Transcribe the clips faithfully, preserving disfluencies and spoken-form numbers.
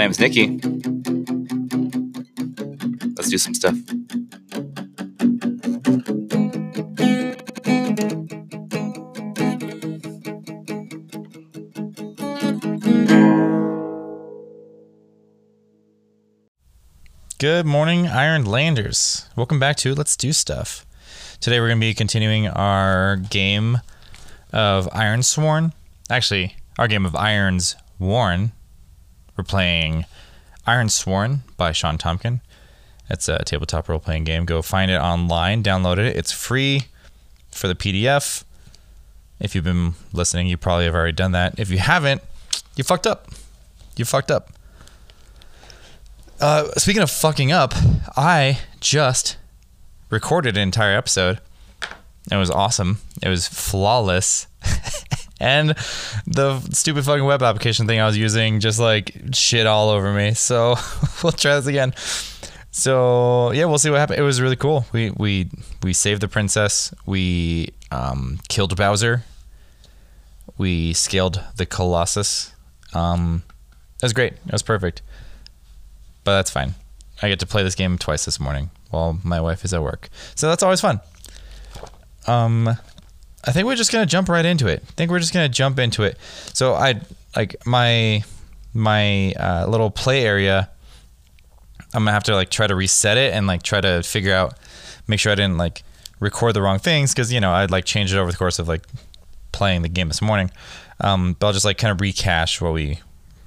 My name's Nikki. Let's do some stuff. Good morning, Ironlanders. Welcome back to Let's Do Stuff. Today we're going to be continuing our game of Ironsworn. Actually, our game of Ironsworn. We're playing Ironsworn by Sean Tompkin. It's a tabletop role-playing game. Go find it online, download it. It's free for the P D F. If you've been listening, you probably have already done that. If you haven't, you fucked up. You fucked up. Uh, speaking of fucking up, I just recorded an entire episode. It was awesome. It was flawless. And the stupid fucking web application thing I was using just like shit all over me. So we'll try this again. So yeah, we'll see what happened. It was really cool. We we we saved the princess. We um, killed Bowser. We scaled the Colossus. Um, it was great. It was perfect. But that's fine. I get to play this game twice this morning while my wife is at work. So that's always fun. Um. I think we're just gonna jump right into it. I think we're just gonna jump into it. So I like my my uh, little play area. I'm gonna have to like try to reset it and like try to figure out, make sure I didn't like record the wrong things, because you know I'd like change it over the course of like playing the game this morning. Um, but I'll just like kind of rehash what we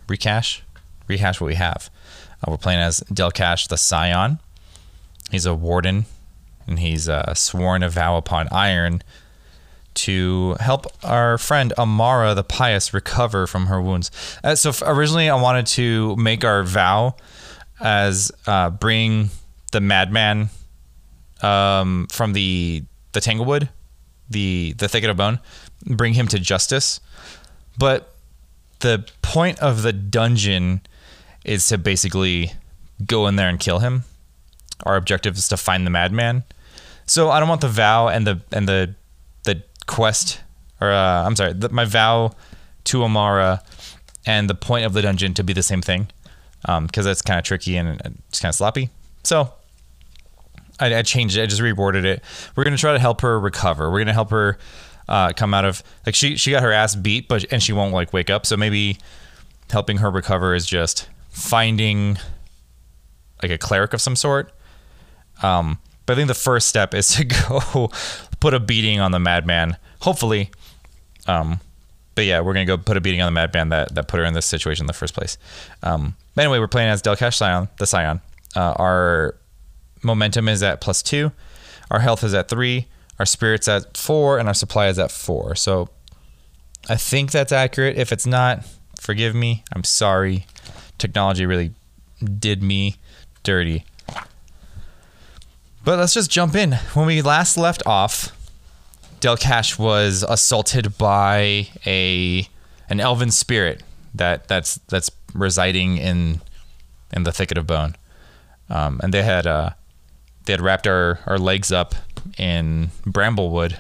rehash rehash what we have. Uh, we're playing as Delcash the Scion. He's a warden, and he's uh, sworn a vow upon iron to help our friend Amara the Pious recover from her wounds. Uh, so originally I wanted to make our vow as uh, bring the madman um, from the the Tanglewood, the the Thicket of Bone, bring him to justice. But the point of the dungeon is to basically go in there and kill him. Our objective is to find the madman. So I don't want the vow and the and the quest, or uh, I'm sorry, the, my vow to Amara and the point of the dungeon to be the same thing, um, because that's kind of tricky and it's kind of sloppy. So I, I changed it. I just reworded it. We're gonna try to help her recover. We're gonna help her uh, come out of like she she got her ass beat, but and she won't like wake up. So maybe helping her recover is just finding like a cleric of some sort. Um, but I think the first step is to go put a beating on the madman, hopefully. Um, but yeah, we're going to go put a beating on the madman that, that put her in this situation in the first place. Um, but anyway, we're playing as Delcash Scion, the Scion. Uh, our momentum is at plus two. Our health is at three. Our spirit's at four. And our supply is at four. So I think that's accurate. If it's not, forgive me. I'm sorry. Technology really did me dirty. But let's just jump in. When we last left off, Delcash was assaulted by a an elven spirit that that's that's residing in in the Thicket of Bone, um, and they had uh, they had wrapped our, our legs up in bramblewood,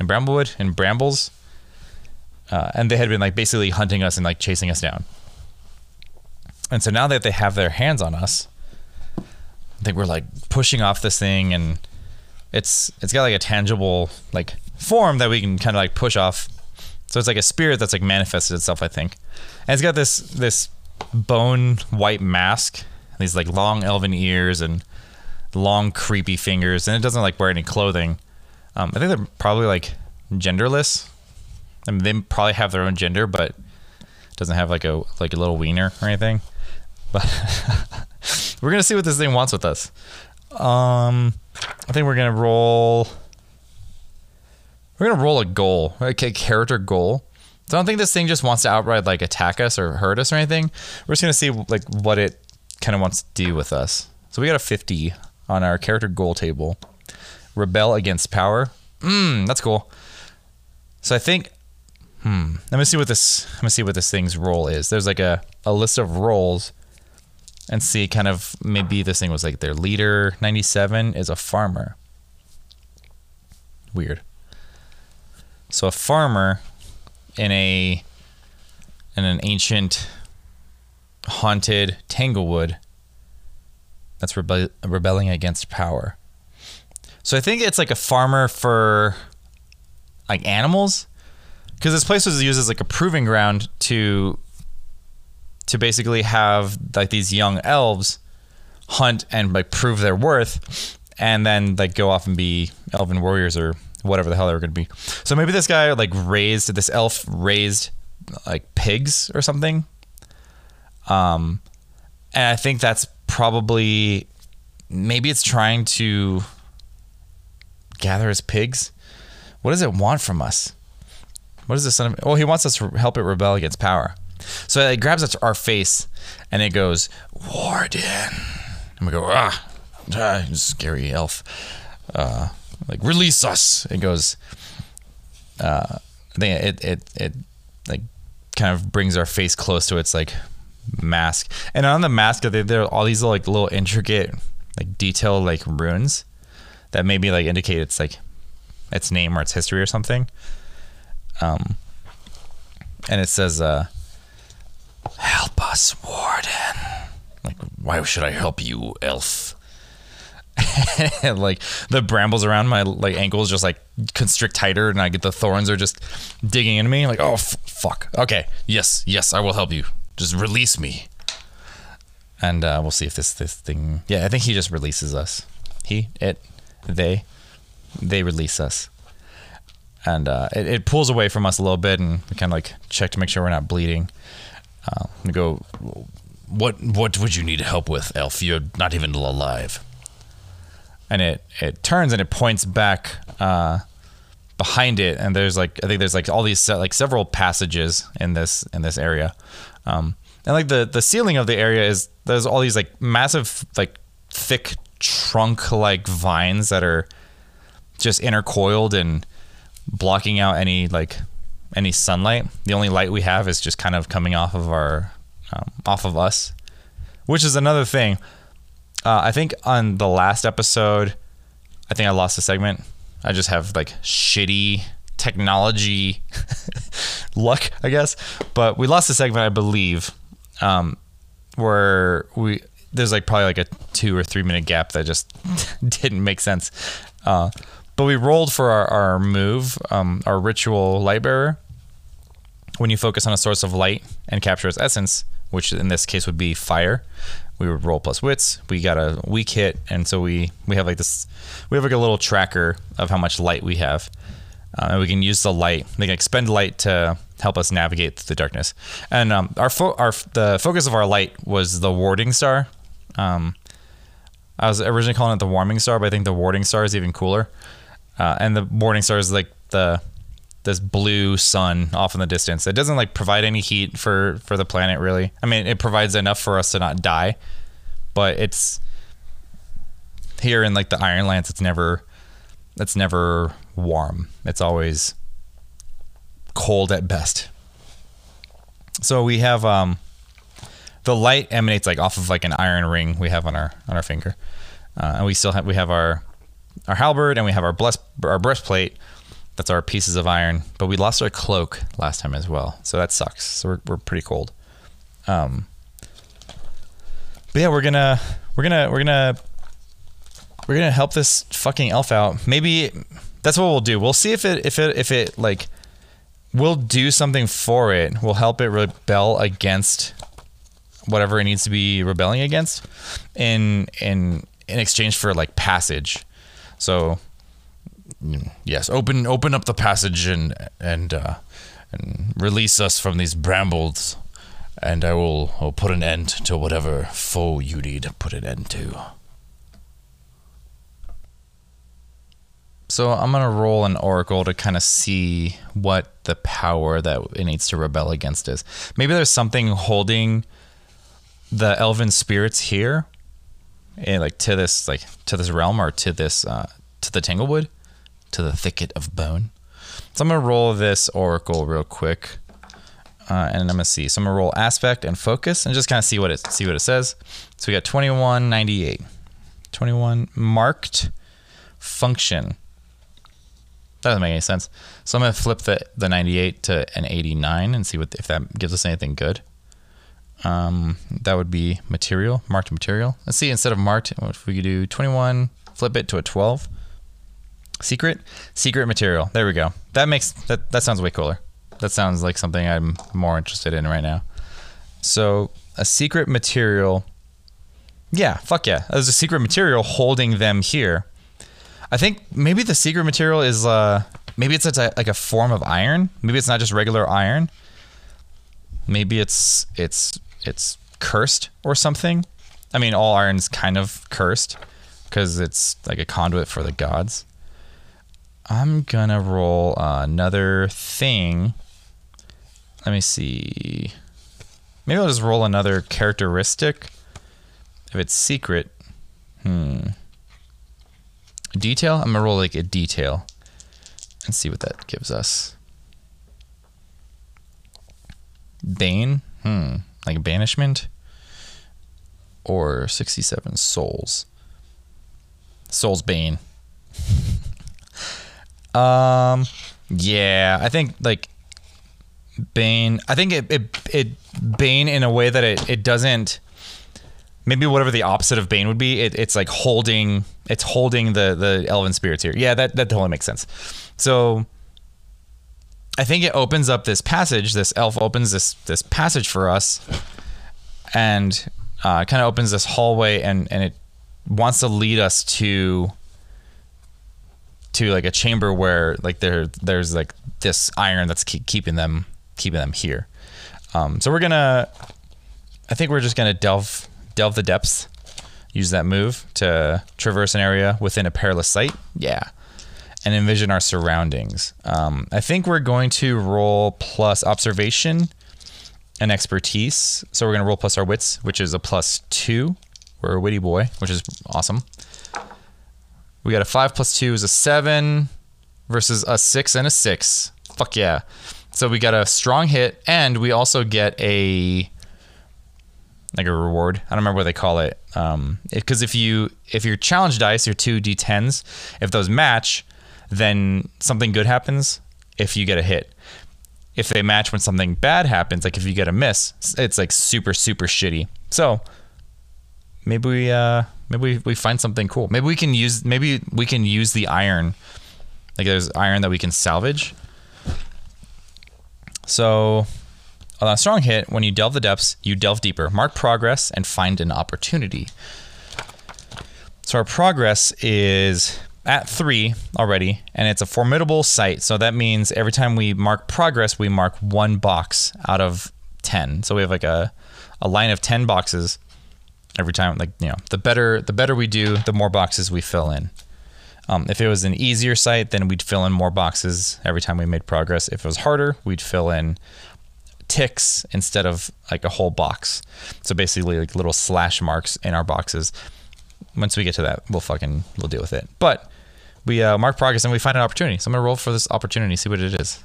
in bramblewood, in brambles, uh, and they had been like basically hunting us and like chasing us down. And so now that they have their hands on us, I think we're like pushing off this thing, and it's it's got like a tangible like form that we can kind of like push off. So it's like a spirit that's like manifested itself, I think. And it's got this this bone white mask, these like long elven ears and long creepy fingers, and it doesn't like wear any clothing. Um, I think they're probably like genderless. I mean, they probably have their own gender, but it doesn't have like a like a little wiener or anything. But we're gonna see what this thing wants with us. Um, I think we're gonna roll. We're gonna roll a goal, like a character goal. So I don't think this thing just wants to outright like attack us or hurt us or anything. We're just gonna see like what it kind of wants to do with us. So we got a fifty on our character goal table. Rebel against power. Mmm, that's cool. So I think. Hmm. Let me see what this. Let me see what this thing's roll is. There's like a a list of rolls. And see, kind of, maybe this thing was like their leader, ninety-seven, is a farmer. Weird. So a farmer in a in an ancient haunted Tanglewood that's rebe rebelling against power. So I think it's like a farmer for like animals, because this place was used as like a proving ground to to basically have like these young elves hunt and like prove their worth, and then like go off and be elven warriors or whatever the hell they were going to be. So maybe this guy like raised this elf raised like pigs or something. Um, and I think that's probably, maybe it's trying to gather his pigs. What does it want from us? What is the son of, oh, he wants us to help it rebel against power. So it grabs at our face and it goes, Warden. And we go, ah, ah scary elf. Uh, like release us. It goes, uh, I think it, it, it like kind of brings our face close to its like mask. And on the mask, there are all these like little intricate, like detailed like runes that maybe like indicate it's like its name or its history or something. Um, and it says, uh, help us, Warden. Like, why should I help you, elf? And like the brambles around my like ankles just like constrict tighter, and I get the thorns are just digging into me. Like, oh f fuck. Okay, yes, yes, I will help you. Just release me, and uh, we'll see if this this thing. Yeah, I think he just releases us. He, it, they, they release us, and uh, it, it pulls away from us a little bit, and we kind of like check to make sure we're not bleeding. Uh, we go, what what would you need help with, elf? You're not even alive. And it, it turns and it points back uh, behind it, and there's like I think there's like all these like several passages in this in this area, um, and like the the ceiling of the area is there's all these like massive like thick trunk like vines that are just intercoiled and blocking out any like any sunlight. The only light we have is just kind of coming off of our um, off of us, which is another thing. Uh, I think on the last episode, I think I lost a segment. I just have like shitty technology luck, I guess. But we lost a segment, I believe, um, where we there's like probably like a two or three minute gap that just didn't make sense. Uh, but we rolled for our, our move, um, our ritual light bearer. When you focus on a source of light and capture its essence, which in this case would be fire, we would roll plus wits. We got a weak hit, and so we we have like this. We have like a little tracker of how much light we have, uh, and we can use the light. We can expend light to help us navigate the darkness. And um, our fo our the focus of our light was the Warding Star. Um, I was originally calling it the Warming Star, but I think the Warding Star is even cooler. Uh, and the Warding Star is like the this blue sun off in the distance. It doesn't like provide any heat for, for the planet really. I mean, it provides enough for us to not die, but it's here in like the Ironlands. It's never, it's never warm. It's always cold at best. So we have, um, the light emanates like off of like an iron ring we have on our, on our finger. Uh, and we still have, we have our, our halberd, and we have our bless our breastplate. That's our pieces of iron, but we lost our cloak last time as well, so that sucks. So we're, we're pretty cold. Um, but yeah, we're gonna we're gonna we're gonna we're gonna help this fucking elf out. Maybe that's what we'll do. We'll see if it if it if it like we'll do something for it. We'll help it rebel against whatever it needs to be rebelling against, in in in exchange for like passage. So. Yes, open open up the passage and and uh, and release us from these brambles, and I will I'll put an end to whatever foe you need to put an end to. So I'm gonna roll an oracle to kind of see what the power that it needs to rebel against is. Maybe there's something holding the elven spirits here, and like to this like to this realm or to this uh, to the Tanglewood. To the Thicket of Bone. So I'm gonna roll this oracle real quick, uh, and I'm gonna see. So I'm gonna roll aspect and focus, and just kind of see what it see what it says. So we got twenty-one ninety-eight, twenty-one marked function. That doesn't make any sense. So I'm gonna flip the the ninety-eight to an eighty-nine and see what if that gives us anything good. Um, that would be material, marked material. Let's see, instead of marked, if we could do twenty-one, flip it to a twelve. Secret? Secret material. There we go. That makes, that, that sounds way cooler. That sounds like something I'm more interested in right now. So a secret material. Yeah, fuck yeah. There's a secret material holding them here. I think maybe the secret material is, uh, maybe it's a, like a form of iron. Maybe it's not just regular iron. Maybe it's, it's, it's cursed or something. I mean, all iron's kind of cursed because it's like a conduit for the gods. I'm gonna roll uh, another thing. Let me see. Maybe I'll just roll another characteristic. If it's secret, hmm. Detail, I'm gonna roll like a detail and see what that gives us. Bane, hmm, like banishment or sixty-seven souls. Souls Bane. Um, yeah, I think like Bane, I think it, it, it Bane in a way that it, it doesn't, maybe whatever the opposite of Bane would be, it, it's like holding, it's holding the, the elven spirits here. Yeah, that, that totally makes sense. So I think it opens up this passage, this elf opens this, this passage for us and, uh, kind of opens this hallway and, and it wants to lead us to to like a chamber where like there there's like this iron that's keep, keeping them keeping them here. Um, so we're gonna, I think we're just gonna delve delve the depths, use that move to traverse an area within a perilous sight, yeah, and envision our surroundings. Um, I think we're going to roll plus observation and expertise. So we're gonna roll plus our wits, which is a plus two. We're a witty boy, which is awesome. We got a five plus two is a seven versus a six and a six. Fuck yeah. So we got a strong hit and we also get a, like a reward. I don't remember what they call it. Um, it, cause if you, if your challenge dice, your two D tens, if those match, then something good happens if you get a hit. If they match when something bad happens, like if you get a miss, it's like super, super shitty. So maybe we, uh, Maybe we, we find something cool. Maybe we can use maybe we can use the iron. Like there's iron that we can salvage. So on a strong hit, when you delve the depths, you delve deeper. Mark progress and find an opportunity. So our progress is at three already, and it's a formidable sight. So that means every time we mark progress, we mark one box out of ten. So we have like a, a line of ten boxes. Every time, like, you know, the better the better we do, the more boxes we fill in. Um, if it was an easier site, then we'd fill in more boxes every time we made progress. If it was harder, we'd fill in ticks instead of like a whole box. So basically like little slash marks in our boxes. Once we get to that, we'll fucking, we'll deal with it. But we uh, mark progress and we find an opportunity. So I'm gonna roll for this opportunity, see what it is.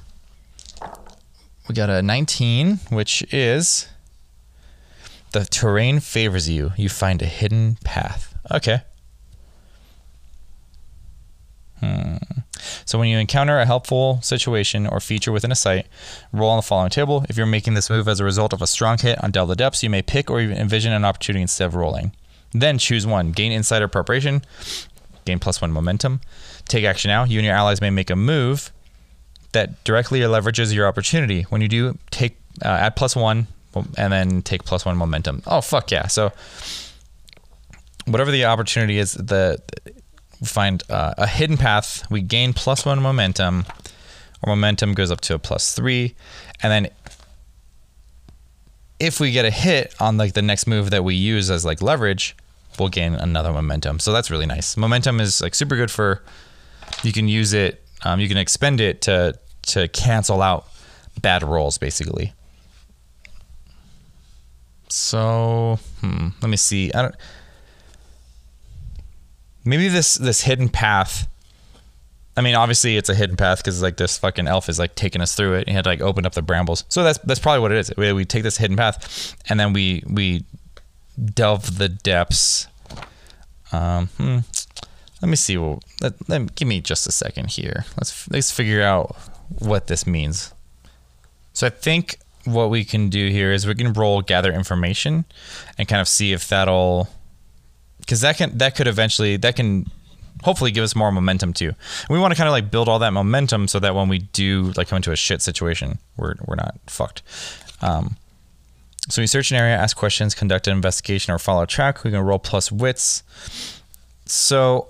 We got a nineteen, which is... the terrain favors you. You find a hidden path. Okay. Hmm. So when you encounter a helpful situation or feature within a site, roll on the following table. If you're making this move as a result of a strong hit on Delve the Depths, you may pick or even envision an opportunity instead of rolling. Then choose one. Gain insight or preparation. Gain plus one momentum. Take action now. You and your allies may make a move that directly leverages your opportunity. When you do, take uh, add plus one, and then take plus one momentum. Oh, fuck yeah. So whatever the opportunity is, the find uh, a hidden path, we gain plus one momentum. Our momentum goes up to a plus three. And then if we get a hit on like the next move that we use as like leverage, we'll gain another momentum. So that's really nice. Momentum is like super good for, you can use it, um, you can expend it to, to cancel out bad rolls basically. So, hmm, let me see. I don't, maybe this this hidden path. I mean, obviously it's a hidden path because like this fucking elf is like taking us through it and he had to like open up the brambles. So that's that's probably what it is. We, we take this hidden path and then we we delve the depths. Um, hmm. Let me see. Well, let, let me, give me just a second here. Let's let's figure out what this means. So I think what we can do here is we can roll gather information and kind of see if that'll, because that can that could eventually that can hopefully give us more momentum too. And we want to kind of like build all that momentum so that when we do like come into a shit situation, we're we're not fucked. Um, so we search an area, ask questions, conduct an investigation, or follow a track. We can roll plus wits. So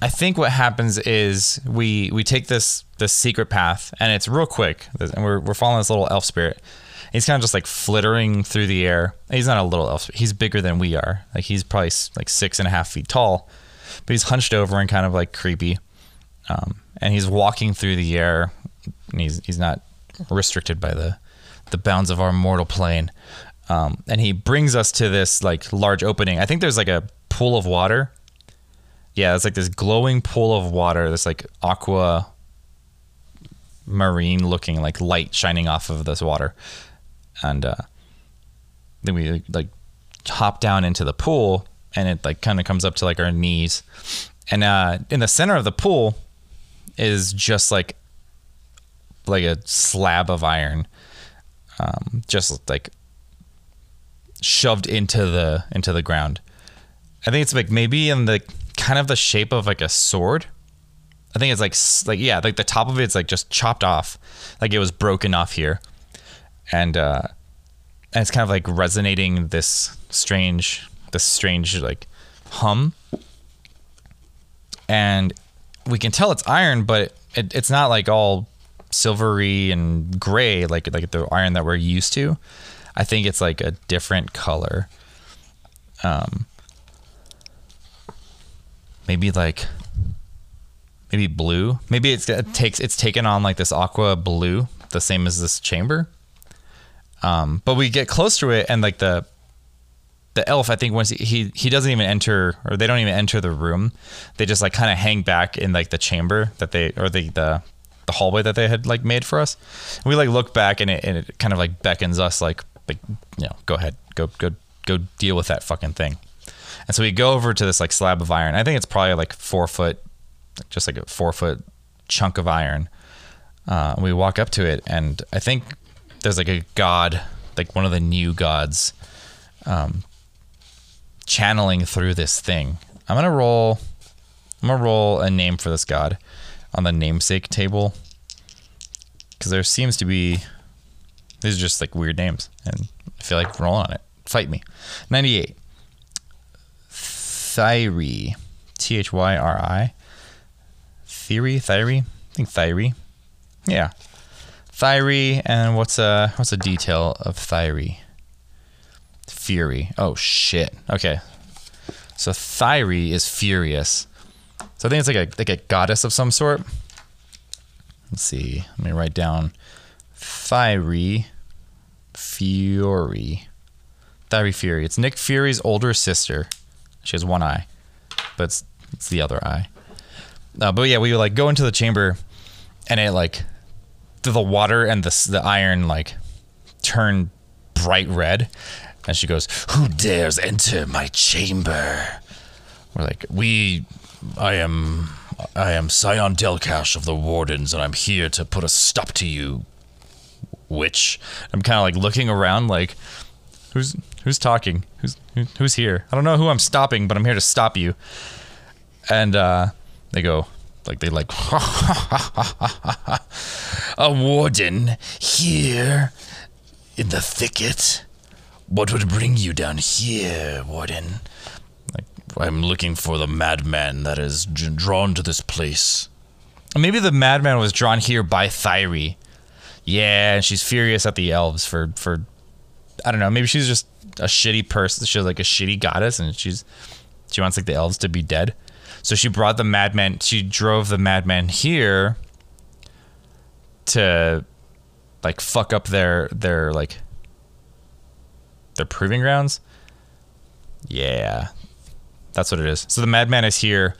I think what happens is we we take this this secret path, and it's real quick, and we're we're following this little elf spirit. He's kind of just like flittering through the air. He's not a little elf; he's bigger than we are. Like he's probably like six and a half feet tall, but he's hunched over and kind of like creepy. Um, and he's walking through the air, and he's he's not restricted by the the bounds of our mortal plane. Um, and he brings us to this like large opening. I think there's like a pool of water. Yeah, it's like this glowing pool of water, this like aqua marine looking like light shining off of this water. And uh, then we like hop down into the pool, and it like kind of comes up to like our knees. And uh, in the center of the pool is just like like a slab of iron, um, just like shoved into the into the ground. I think it's like maybe in the kind of the shape of like a sword. I think it's like like yeah, like the top of it's like just chopped off, like it was broken off here, and uh, and it's kind of like resonating this strange this strange like hum, and we can tell it's iron, but it, it's not like all silvery and gray like like the iron that we're used to. I think it's like a different color. Um. Maybe like, maybe blue. Maybe it's it takes it's taken on like this aqua blue, the same as this chamber. Um, but we get close to it, and like the the elf, I think once he he, he doesn't even enter, or they don't even enter the room. They just like kind of hang back in like the chamber that they or the the the hallway that they had like made for us. And we like look back, and it and it kind of like beckons us, like like you know, go ahead, go go go deal with that fucking thing. And so we go over to this like slab of iron. I think it's probably like four foot, just like a four foot chunk of iron. Uh, and we walk up to it, and I think there's like a god, like one of the new gods, um, channeling through this thing. I'm gonna roll. I'm gonna roll a name for this god on the namesake table, because there seems to be these are just like weird names, and I feel like rolling on it. Fight me. ninety-eight. Thyri, T H Y R I, Thyri, Thyri, I think Thyri, yeah, Thyri, and what's a what's a detail of Thyri? Fury. Oh shit. Okay, so Thyri is furious. So I think it's like a like a goddess of some sort. Let's see. Let me write down Thyri, Fury, Thyri Fury. It's Nick Fury's older sister. She has one eye, but it's, it's the other eye. Uh, but yeah, we like go into the chamber, and it like the water and the the iron like turn bright red, and she goes, "Who dares enter my chamber?" We're like, "We, I am, I am Scion Delcash of the Wardens, and I'm here to put a stop to you, witch." I'm kind of like looking around, like, who's who's talking? Who's who's here? I don't know who I'm stopping, but I'm here to stop you. And uh, they go like they like ha, ha, ha, ha, ha. A warden here in the thicket. What would bring you down here, warden? Like, I'm looking for the madman that is drawn to this place. Maybe the madman was drawn here by Thyri. Yeah, and she's furious at the elves for for. I don't know, maybe she's just a shitty person. She's like a shitty goddess, and she's she wants like the elves to be dead. So she brought the madman, she drove the madman here to like fuck up their their like their proving grounds. Yeah. That's what it is. So the madman is here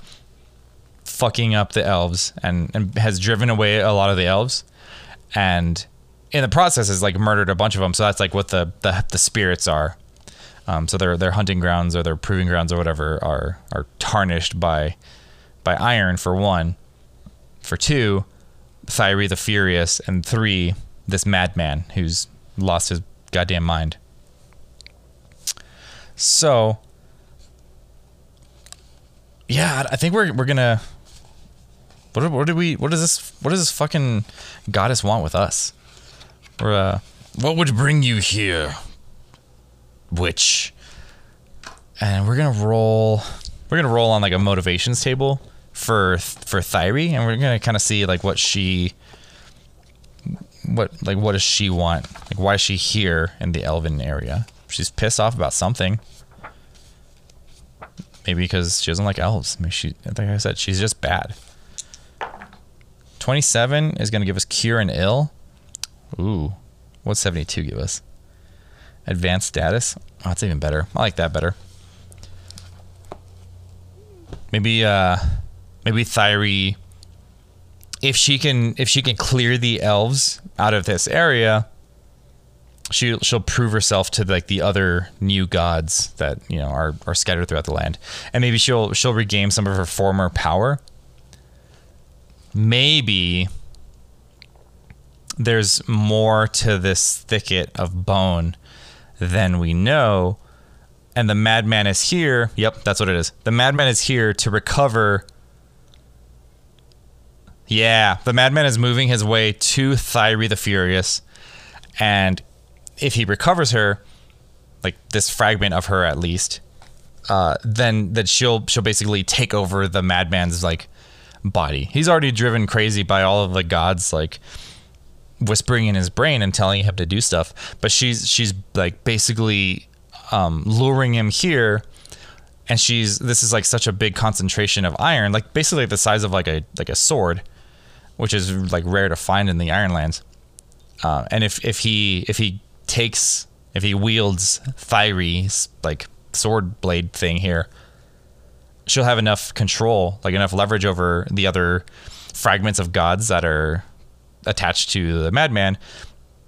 fucking up the elves, and, and has driven away a lot of the elves, and in the process has like murdered a bunch of them. So that's like what the the, the spirits are. Um, so their their hunting grounds or their proving grounds or whatever are are tarnished by by iron for one, for two, Thyri the Furious, and three, this madman who's lost his goddamn mind. So, yeah, I think we're we're gonna. What what do we? What does this? What does this fucking goddess want with us? Or uh, what would bring you here, witch? And we're gonna roll. We're gonna roll on like a motivations table for for Thyri, and we're gonna kind of see like what she. What like what does she want? Like why is she here in the Elven area? She's pissed off about something. Maybe because she doesn't like elves. Maybe she, like I said, she's just bad. twenty-seven is going to give us cure and ill. Ooh, what's seventy-two give us? Advanced status. Oh, that's even better. I like that better. Maybe, uh, maybe Thyri. If she can, if she can clear the elves out of this area, she she'll prove herself to like the other new gods that you know are are scattered throughout the land, and maybe she'll she'll regain some of her former power. Maybe there's more to this thicket of bone than we know, and the madman is here. Yep, that's what it is. The madman is here to recover. Yeah, the madman is moving his way to Thyri the Furious, and if he recovers her, like this fragment of her at least, uh, then that she'll she'll basically take over the madman's like body. He's already driven crazy by all of the gods like whispering in his brain and telling him to do stuff. But she's she's like basically um, luring him here, and she's this is like such a big concentration of iron, like basically the size of like a like a sword, which is like rare to find in the Ironlands. Uh, and if if he if he takes if he wields Thyri's like sword blade thing here, she'll have enough control, like enough leverage over the other fragments of gods that are attached to the madman,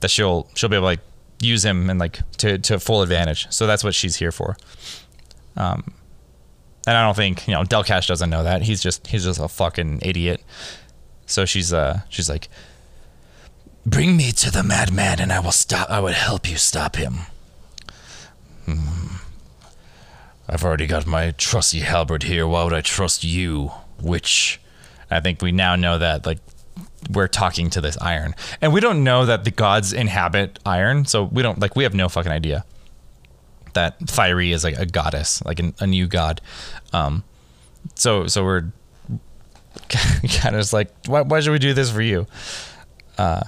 that she'll she'll be able to like use him and like to to full advantage. So that's what she's here for. Um, and I don't think you know Delcash doesn't know that. He's just he's just a fucking idiot. So she's uh she's like. Bring me to the madman, and I will stop. I will help you stop him. Hmm. I've already got my trusty halberd here. Why would I trust you, witch? I think we now know that, like, we're talking to this iron, and we don't know that the gods inhabit iron, so we don't like. We have no fucking idea that Thyri is like a goddess, like an, a new god. Um, so, so we're kind of just like, why, why should we do this for you? Uh.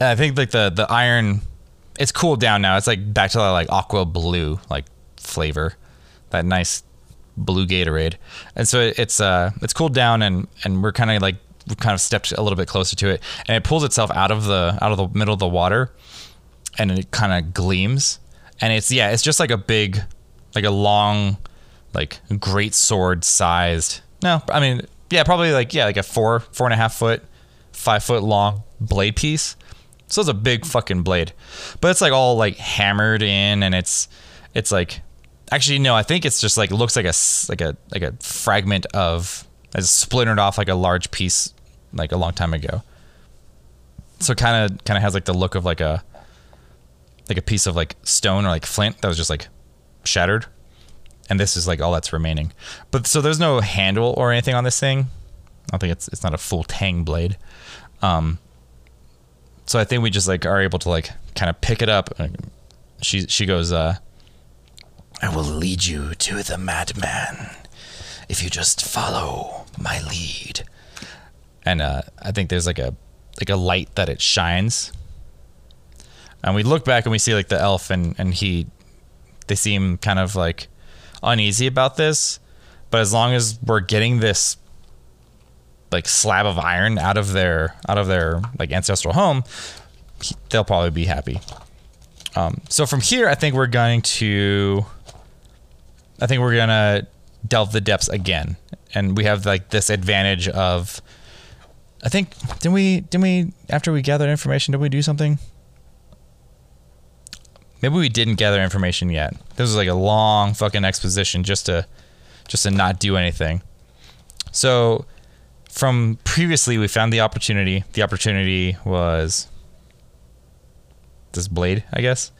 I think like the, the iron, it's cooled down now. It's like back to that like aqua blue like flavor, that nice blue Gatorade. And so it's uh it's cooled down, and and we're kind of like we've kind of stepped a little bit closer to it, and it pulls itself out of the out of the middle of the water, and it kind of gleams, and it's yeah it's just like a big like a long like great sword sized no I mean yeah probably like yeah like a four four and a half foot five foot long blade piece. So it's a big fucking blade, but it's like all like hammered in, and it's, it's like, actually no, I think it's just like looks like a like a like a fragment of, it's splintered off like a large piece like a long time ago. So kind of kind of has like the look of like a like a piece of like stone or like flint that was just like shattered, and this is like all that's remaining. But so there's no handle or anything on this thing. I don't think it's it's not a full tang blade. Um, So I think we just like are able to like kind of pick it up. She she goes, uh, I will lead you to the madman if you just follow my lead. And uh, I think there's like a like a light that it shines. And we look back and we see like the elf and and he, they seem kind of like uneasy about this. But as long as we're getting this like slab of iron out of their out of their like ancestral home, they'll probably be happy. Um, so from here, I think we're going to, I think we're gonna delve the depths again, and we have like this advantage of, I think didn't we didn't we after we gathered information did we do something? Maybe we didn't gather information yet. This was like a long fucking exposition just to just to not do anything. So. From previously, we found the opportunity. The opportunity was this blade, I guess.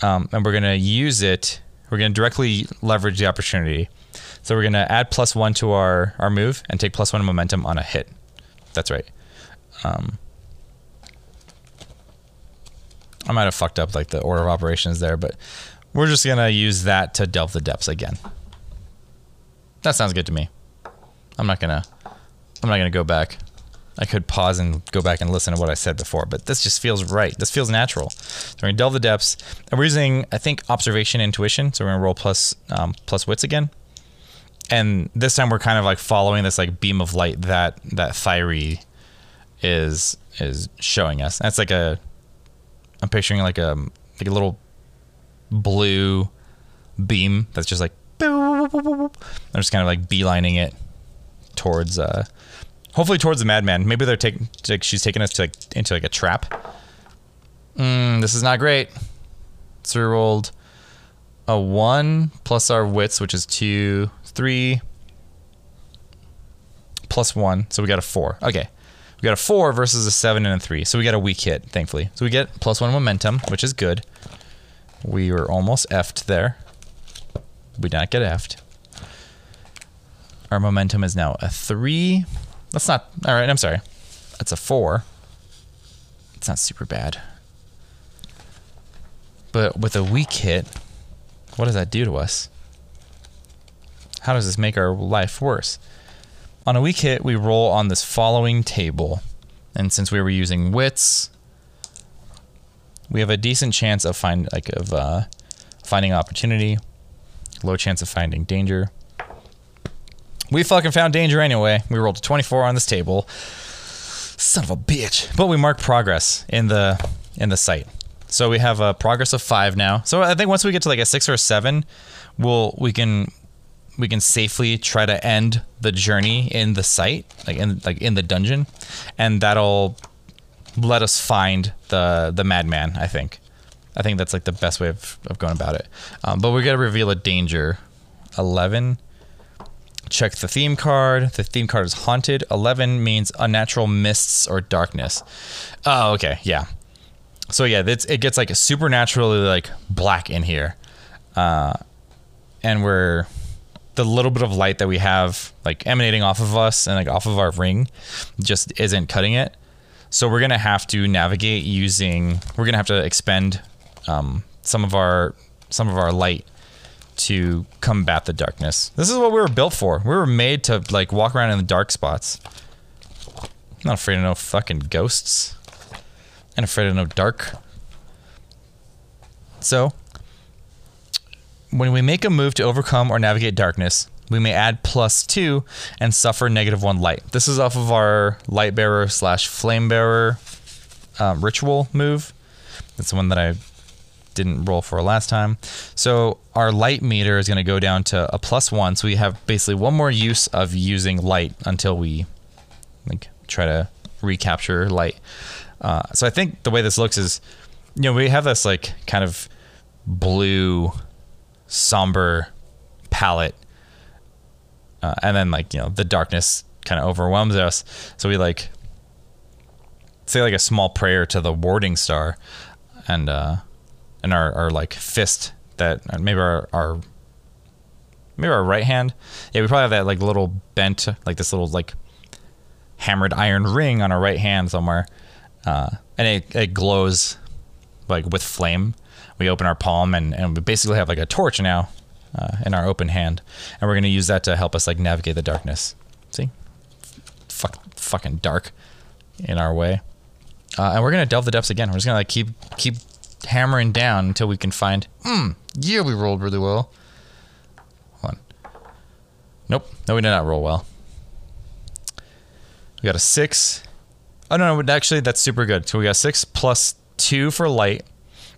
Um, and we're going to use it. We're going to directly leverage the opportunity. So we're going to add plus one to our, our move and take plus one momentum on a hit. That's right. Um, I might have fucked up like the order of operations there, but we're just going to use that to delve the depths again. That sounds good to me. I'm not going to I'm not going to go back. I could pause and go back and listen to what I said before, but this just feels right. This feels natural. So we're going to delve the depths. And we're using, I think, observation and intuition. So we're going to roll plus, um, plus wits again. And this time we're kind of like following this like beam of light that that Thyri is is showing us. That's like a, I'm picturing like a, like a little blue beam that's just like, I'm just kind of like beelining it towards... Uh, Hopefully towards the madman. Maybe they're taking. Like she's taking us to like, into like a trap. Mm, this is not great. So we rolled a one plus our wits, which is two, three, plus one. So we got a four. Okay, we got a four versus a seven and a three. So we got a weak hit, thankfully. So we get plus one momentum, which is good. We were almost effed there. We did not get effed. Our momentum is now a three. That's not, all right, I'm sorry. That's a four. It's not super bad. But with a weak hit, what does that do to us? How does this make our life worse? On a weak hit, we roll on this following table. And since we were using wits, we have a decent chance of find like of uh, finding opportunity, low chance of finding danger. We fucking found danger anyway. We rolled a twenty-four on this table. Son of a bitch. But we marked progress in the in the site. So we have a progress of five now. So I think once we get to like a six or a seven, we'll we can we can safely try to end the journey in the site, like in like in the dungeon, and that'll let us find the the madman, I think. I think that's like the best way of, of going about it. Um, but we're gonna reveal a danger. eleven. Check the theme card. The theme card is haunted. eleven means unnatural mists or darkness. Oh, okay, yeah. So yeah, it's, it gets like supernaturally like black in here. Uh, and we're, the little bit of light that we have like emanating off of us and like off of our ring just isn't cutting it. So we're gonna have to navigate using, we're gonna have to expend um, some of our, some of our light to combat the darkness. This is what we were built for. We were made to like walk around in the dark spots. I'm not afraid of no fucking ghosts. I'm not afraid of no dark. So, when we make a move to overcome or navigate darkness, we may add plus two and suffer negative one light. This is off of our light bearer slash flame bearer um, ritual move. That's the one that I didn't roll for last time. So our light meter is going to go down to a plus one. So we have basically one more use of using light until we like try to recapture light. Uh, so I think the way this looks is, you know, we have this like kind of blue, somber palette, uh, and then like, you know, the darkness kind of overwhelms us. So we like say like a small prayer to the Warding Star, and uh, and our, our like fist that maybe our, our maybe our right hand, yeah, we probably have that like little bent like this little like hammered iron ring on our right hand somewhere, uh, and it, it glows like with flame. We open our palm and, and we basically have like a torch now uh, in our open hand, and we're gonna use that to help us like navigate the darkness. See, fuck, fucking dark in our way, uh, and we're gonna delve the depths again. We're just gonna like keep keep. hammering down until we can find. Hmm. Yeah, we rolled really well. Hold on. Nope. No, we did not roll well. We got a six. Oh no, no, actually that's super good. So we got six plus two for light.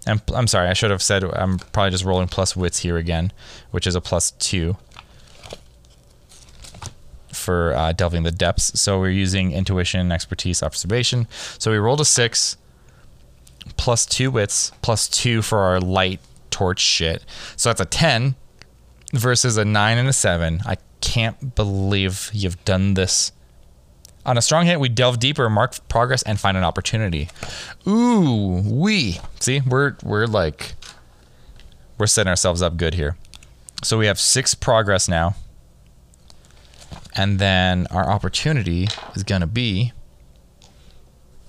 And I'm sorry, I should have said I'm probably just rolling plus wits here again, which is a plus two for uh, delving the depths. So we're using intuition, expertise, observation. So we rolled a six. Plus two wits, plus two for our light torch shit. So that's a ten versus a nine and a seven. I can't believe you've done this. On a strong hit, we delve deeper, mark progress, and find an opportunity. Ooh, we see we're we're like we're setting ourselves up good here. So we have six progress now, and then our opportunity is gonna be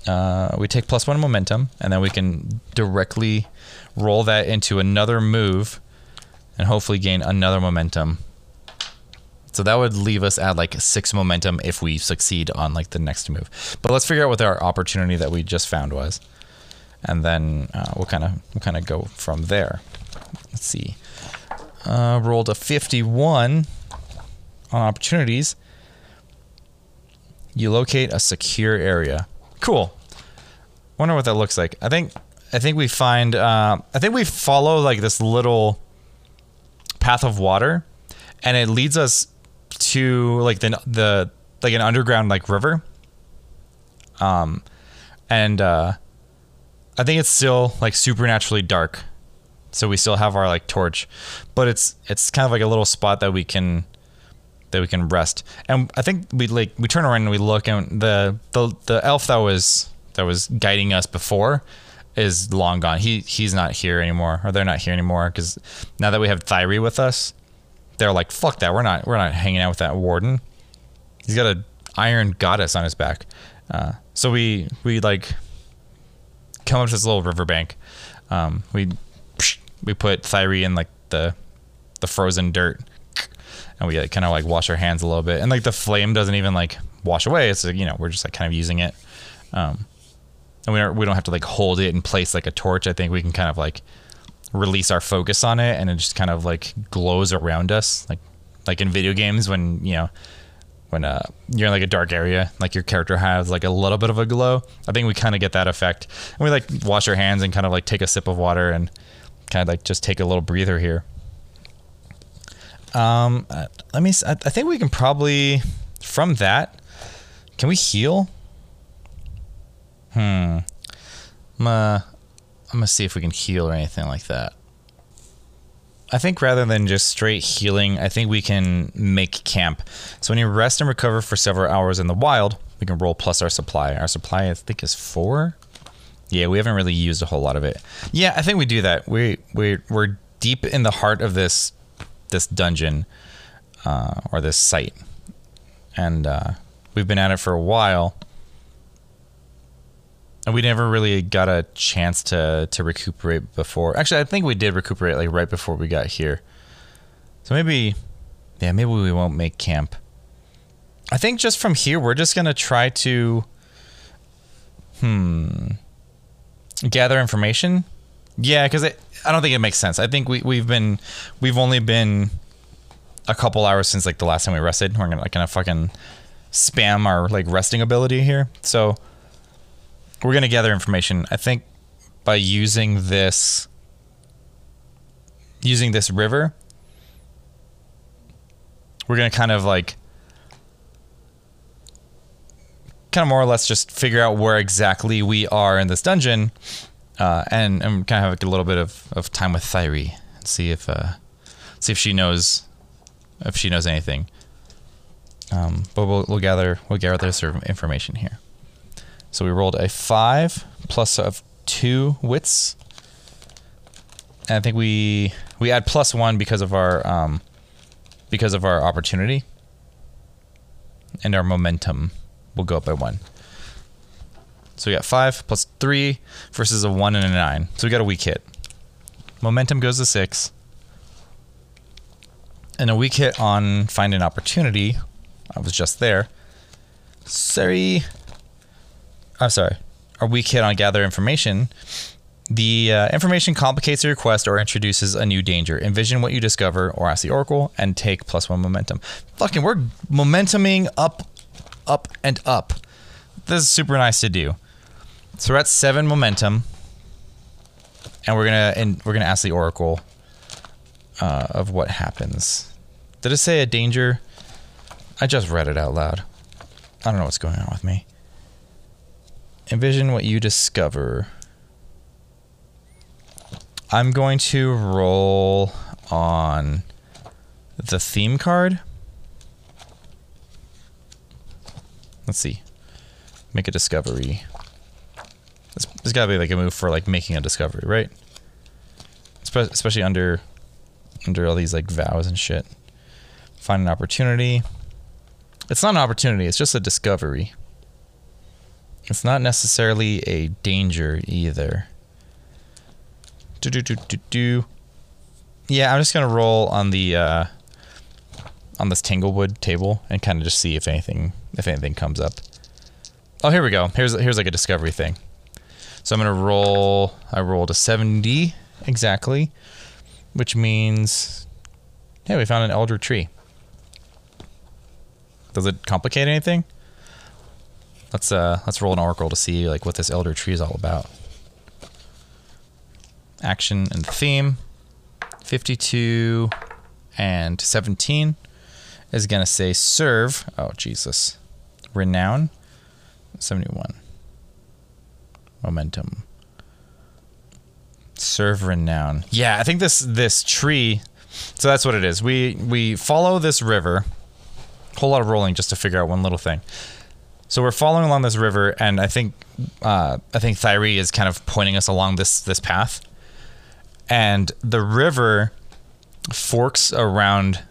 uh, we take plus one momentum, and then we can directly roll that into another move, and hopefully gain another momentum. So that would leave us at like six momentum if we succeed on like the next move. But let's figure out what our opportunity that we just found was, and then uh, we'll kind of we'll kind of go from there. Let's see. Uh, rolled a fifty-one on opportunities. You locate a secure area. Cool. Wonder what that looks like. I think I think we find uh, I think we follow like this little path of water, and it leads us to like the the like an underground like river. Um, and uh, I think it's still like supernaturally dark, so we still have our like torch, but it's it's kind of like a little spot that we can that we can rest. And I think we like we turn around and we look, and the the the elf that was that was guiding us before is long gone. He he's not here anymore, or they're not here anymore, because now that we have Thyri with us, they're like, fuck that, we're not we're not hanging out with that warden. He's got an iron goddess on his back. Uh, so we we like come up to this little riverbank. Um, we we put Thyri in like the the frozen dirt, and we like, kind of like wash our hands a little bit, and like the flame doesn't even like wash away. It's like, you know, we're just like kind of using it, um, and we don't we don't have to like hold it in place like a torch. I think we can kind of like release our focus on it, and it just kind of like glows around us, like like in video games when you know when uh you're in like a dark area, like your character has like a little bit of a glow. I think we kind of get that effect, and we like wash our hands and kind of like take a sip of water and kind of like just take a little breather here. Um, let me. I think we can probably from that. Can we heal? Hmm. I'm uh, I'm gonna see if we can heal or anything like that. I think rather than just straight healing, I think we can make camp. So when you rest and recover for several hours in the wild, we can roll plus our supply. Our supply, I think, is four. Yeah, we haven't really used a whole lot of it. Yeah, I think we do that. We we we're deep in the heart of this this dungeon uh, or this site, and uh, we've been at it for a while, and we never really got a chance to to recuperate before. Actually, I think we did recuperate like right before we got here. So maybe, yeah, maybe we won't make camp. I think just from here we're just gonna try to hmm gather information. Yeah, because I don't think it makes sense. I think we, we've been, we've only been a couple hours since like the last time we rested. We're gonna, like, gonna fucking spam our like resting ability here. So we're gonna gather information. I think by using this, using this river, we're gonna kind of like, kind of more or less just figure out where exactly we are in this dungeon. Uh, and and kind of have a little bit of, of time with Thyri and see if uh, see if she knows if she knows anything. Um, but we'll we'll gather we'll gather some information here. So we rolled a five plus of two wits, and I think we we add plus one because of our um, because of our opportunity, and our momentum will go up by one. So we got five plus three versus a one and a nine. So we got a weak hit. Momentum goes to six. And a weak hit on find an opportunity. I was just there. Sorry. I'm sorry. A weak hit on gather information. The uh, information complicates your request or introduces a new danger. Envision what you discover or ask the Oracle and take plus one momentum. Fucking, we're momentuming up, up, and up. This is super nice to do. So we're at seven momentum, and we're gonna and we're gonna ask the Oracle uh, of what happens. Did it say a danger? I just read it out loud. I don't know what's going on with me. Envision what you discover. I'm going to roll on the theme card. Let's see. Make a discovery. This, there's gotta be like a move for like making a discovery, right? Espe especially under under all these like vows and shit. Find an opportunity. It's not an opportunity, it's just a discovery. It's not necessarily a danger either. Do do do do do. Yeah, I'm just gonna roll on the uh, on this Tanglewood table and kind of just see if anything if anything comes up. Oh, here we go. Here's here's like a discovery thing. So I'm gonna roll. I rolled a seventy exactly, which means hey, we found an elder tree. Does it complicate anything? Let's uh let's roll an oracle to see like what this elder tree is all about. Action and theme. Fifty-two and seventeen is gonna say serve. Oh Jesus. Renown. seventy-one. Momentum. Serve renown. Yeah, I think this this tree. So that's what it is. We we follow this river. Whole lot of rolling just to figure out one little thing. So we're following along this river, and I think uh, I think Thyri is kind of pointing us along this this path, and the river forks around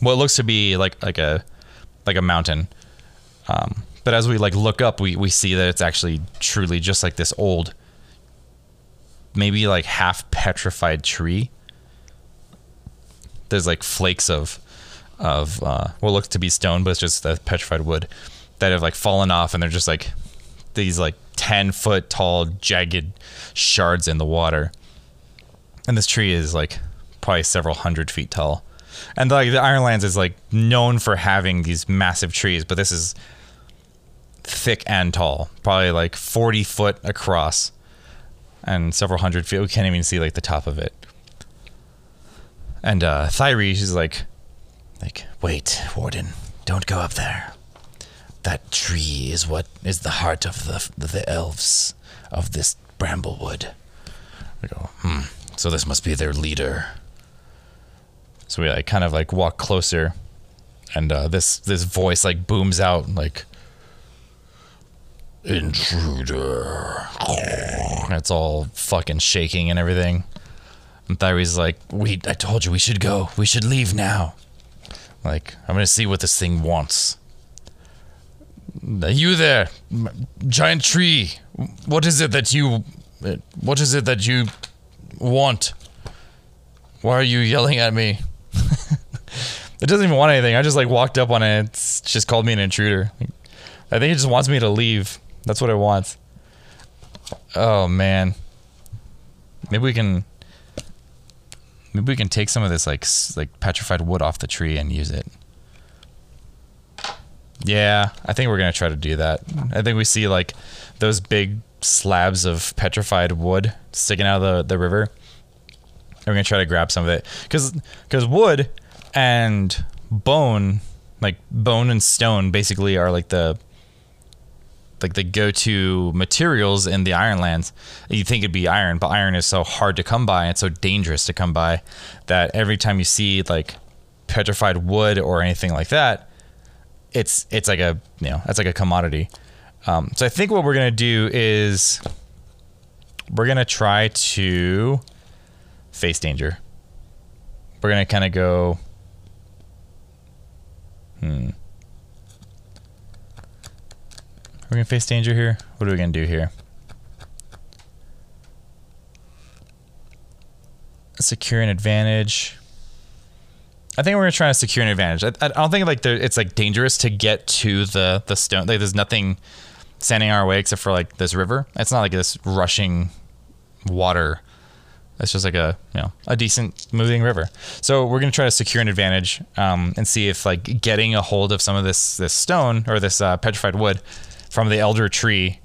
what looks to be like like a like a mountain. Um, but as we like look up, we we see that it's actually truly just like this old, maybe like half petrified tree. There's like flakes of of uh, what looks to be stone, but it's just the petrified wood that have like fallen off, and they're just like these like ten foot tall jagged shards in the water. And this tree is like probably several hundred feet tall. And like the Ironlands is like known for having these massive trees, but this is thick and tall, probably like forty foot across and several hundred feet. We can't even see like the top of it. And uh, Thyri, she's like, like, wait, Warden, don't go up there. That tree is what is the heart of the the elves of this bramblewood. We go, hmm. So this must be their leader. So we like kind of like walk closer, and uh, this this voice like booms out like, intruder. And it's all fucking shaking and everything. And Thyri's like, we I told you we should go. We should leave now. Like I'm gonna see what this thing wants. You there, giant tree. What is it that you, what is it that you want? Why are you yelling at me? It doesn't even want anything. I just like walked up on it. It's just called me an intruder. I think it just wants me to leave. That's what it wants. Oh man. Maybe we can, maybe we can take some of this like, like petrified wood off the tree and use it. Yeah, I think we're gonna try to do that. I think we see like those big slabs of petrified wood sticking out of the, the river. And we're gonna try to grab some of it. Cause, cause wood and bone, like bone and stone basically are like the like the go-to materials in the Ironlands. You'd think it'd be iron, but iron is so hard to come by and it's so dangerous to come by that every time you see like petrified wood or anything like that, It's it's like a you know that's like a commodity, um, so I think what we're gonna do is we're gonna try to face danger. We're gonna kind of go, hmm. We're gonna face danger here. What are we gonna do here? Secure an advantage. I think we're gonna try to secure an advantage. I, I don't think like there, it's like dangerous to get to the the stone. Like, there's nothing standing our way except for like this river. It's not like this rushing water. It's just like a you know a decent moving river. So we're gonna try to secure an advantage um, and see if like getting a hold of some of this this stone or this uh, petrified wood from the elder tree.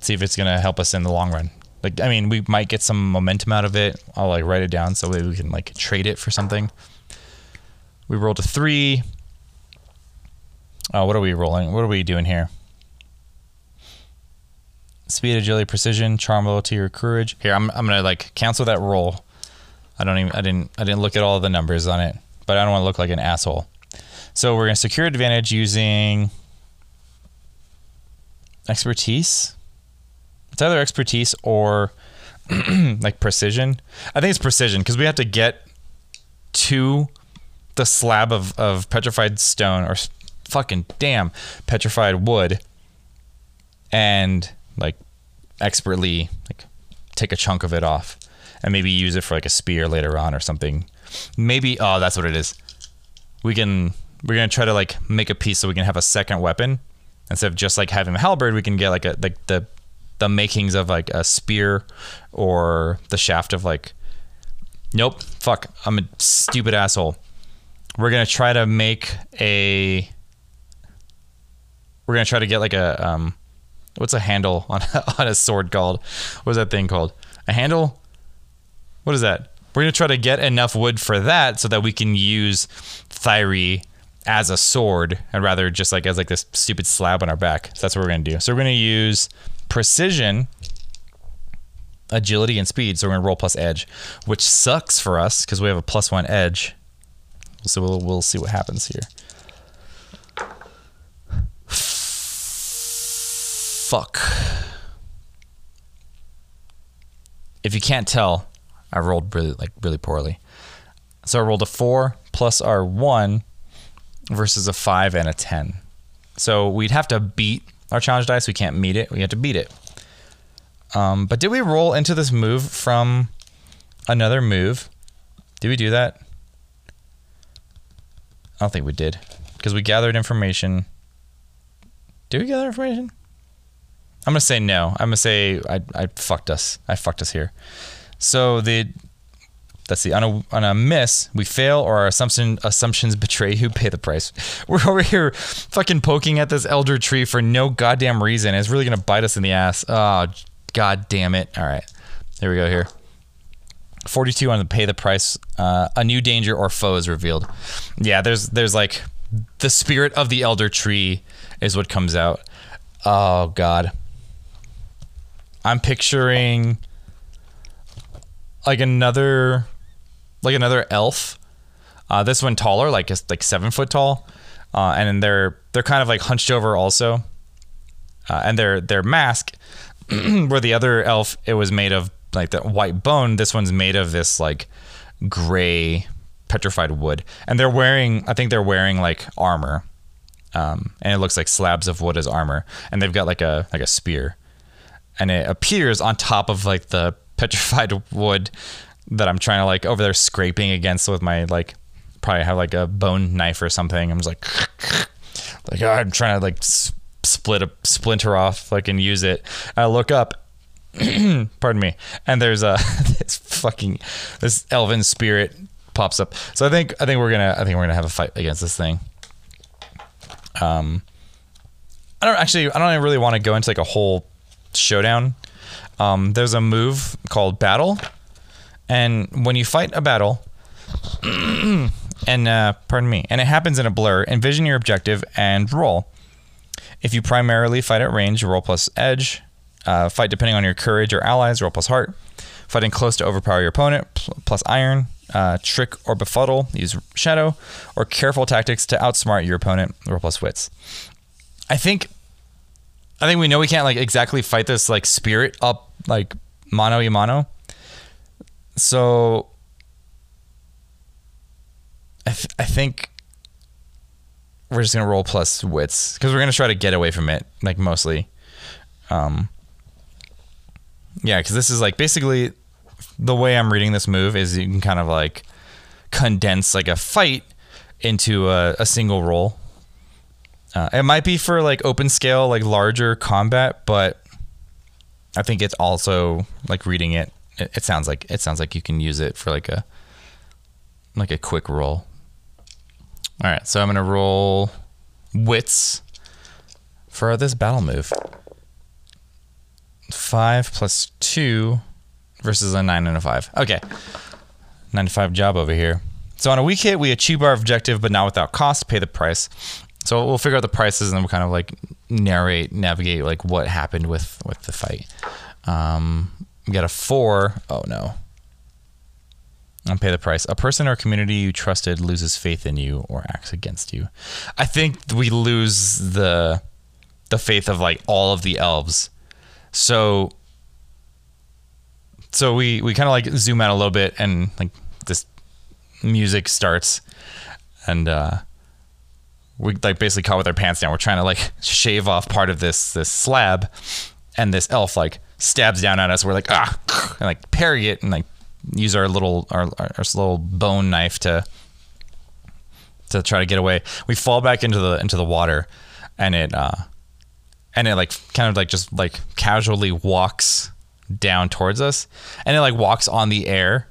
See if it's gonna help us in the long run. Like I mean, we might get some momentum out of it. I'll like write it down so that we can like trade it for something. We rolled a three. Oh, what are we rolling? What are we doing here? Speed, agility, precision, charm, loyalty, or courage. Here, I'm I'm gonna like cancel that roll. I don't even I didn't I didn't look at all the numbers on it, but I don't want to look like an asshole. So we're gonna secure advantage using Expertise? It's either expertise or like precision. I think it's precision because we have to get to the slab of, of petrified stone or fucking damn petrified wood and like expertly like take a chunk of it off and maybe use it for like a spear later on or something. Maybe, oh, that's what it is. We can, we're going to try to like make a piece so we can have a second weapon. Instead of just like having a halberd, we can get like a, like the, the makings of like a spear or the shaft of like, nope, fuck, I'm a stupid asshole. We're going to try to make a, we're going to try to get like a, um, what's a handle on a, on a sword called? What's that thing called? A handle? What is that? We're going to try to get enough wood for that so that we can use Thyri as a sword and rather just like as like this stupid slab on our back. So that's what we're going to do. So we're going to use precision, agility, and speed. So we're going to roll plus edge, which sucks for us because we have a plus one edge. So we'll, we'll see what happens here. Fuck. If you can't tell, I rolled really like really poorly. So I rolled a four plus our one versus a five and a ten. So we'd have to beat our challenge dice. We can't meet it. We have to beat it. Um, but did we roll into this move from another move? Did we do that? I don't think we did because we gathered information. Did we gather information? I'm going to say no. I'm going to say I, I fucked us. I fucked us here. So the let's see on a on a miss we fail or our assumption assumptions betray who pay the price. We're over here fucking poking at this elder tree for no goddamn reason. It's really gonna bite us in the ass. Oh god damn it! All right, here we go here. forty-two on the pay the price. Uh, a new danger or foe is revealed. Yeah, there's there's like the spirit of the elder tree is what comes out. Oh god. I'm picturing. Like another, like another elf. Uh, this one taller, like it's like seven foot tall, uh, and then they're they're kind of like hunched over also. Uh, and their their mask, where the other elf it was made of like that white bone. This one's made of this like gray petrified wood, and they're wearing I think they're wearing like armor, um, and it looks like slabs of wood as armor, and they've got like a like a spear, and it appears on top of like the petrified wood that I'm trying to like over there scraping against with my like probably have like a bone knife or something. I'm just like like oh, I'm trying to like split a splinter off like and use it. I look up, pardon me, and there's a this fucking this elven spirit pops up. So I think I think we're gonna I think we're gonna have a fight against this thing. Um, I don't actually I don't even really want to go into like a whole showdown. Um, there's a move called battle, and when you fight a battle, and uh, pardon me, and it happens in a blur, envision your objective and roll. If you primarily fight at range, roll plus edge. Uh, fight depending on your courage or allies, roll plus heart. Fighting close to overpower your opponent, plus iron. Uh, trick or befuddle, use shadow. Or careful tactics to outsmart your opponent, roll plus wits. I think... I think we know we can't like exactly fight this like spirit up like mano y mano. So I, th I think we're just gonna roll plus wits because we're gonna try to get away from it like mostly. Um, yeah, because this is like basically the way I'm reading this move is you can kind of like condense like a fight into a, a single roll. Uh, it might be for like open scale, like larger combat, but I think it's also like reading it. It, it sounds like it sounds like you can use it for like a like a quick roll. All right, so I'm gonna roll wits for this battle move. Five plus two versus a nine and a five. Okay, nine to five job over here. So on a weak hit, we achieve our objective, but not without cost. Pay the price. So we'll figure out the prices and we'll kind of like narrate, navigate like what happened with, with the fight. Um, we got a four. Oh no. And pay the price. A person or community you trusted loses faith in you or acts against you. I think we lose the the faith of like all of the elves. So so we, we kind of like zoom out a little bit and like this music starts and uh, we like basically caught with our pants down. We're trying to like shave off part of this, this slab, and this elf like stabs down at us. We're like, ah, and like parry it and like use our little, our, our little bone knife to, to try to get away. We fall back into the, into the water, and it, uh, and it like kind of like just like casually walks down towards us, and it like walks on the air,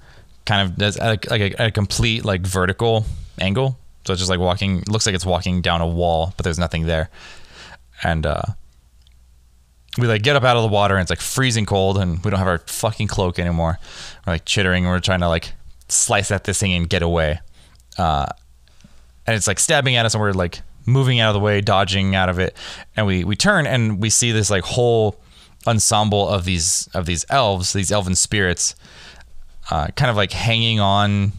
kind of does at a, like a, a complete like vertical angle. So it's just like walking, looks like it's walking down a wall, but there's nothing there. And, uh, we like get up out of the water, and it's like freezing cold, and we don't have our fucking cloak anymore. We're like chittering, and we're trying to like slice at this thing and get away. Uh, and it's like stabbing at us, and we're like moving out of the way, dodging out of it. And we, we turn and we see this like whole ensemble of these, of these elves, these elven spirits, uh, kind of like hanging on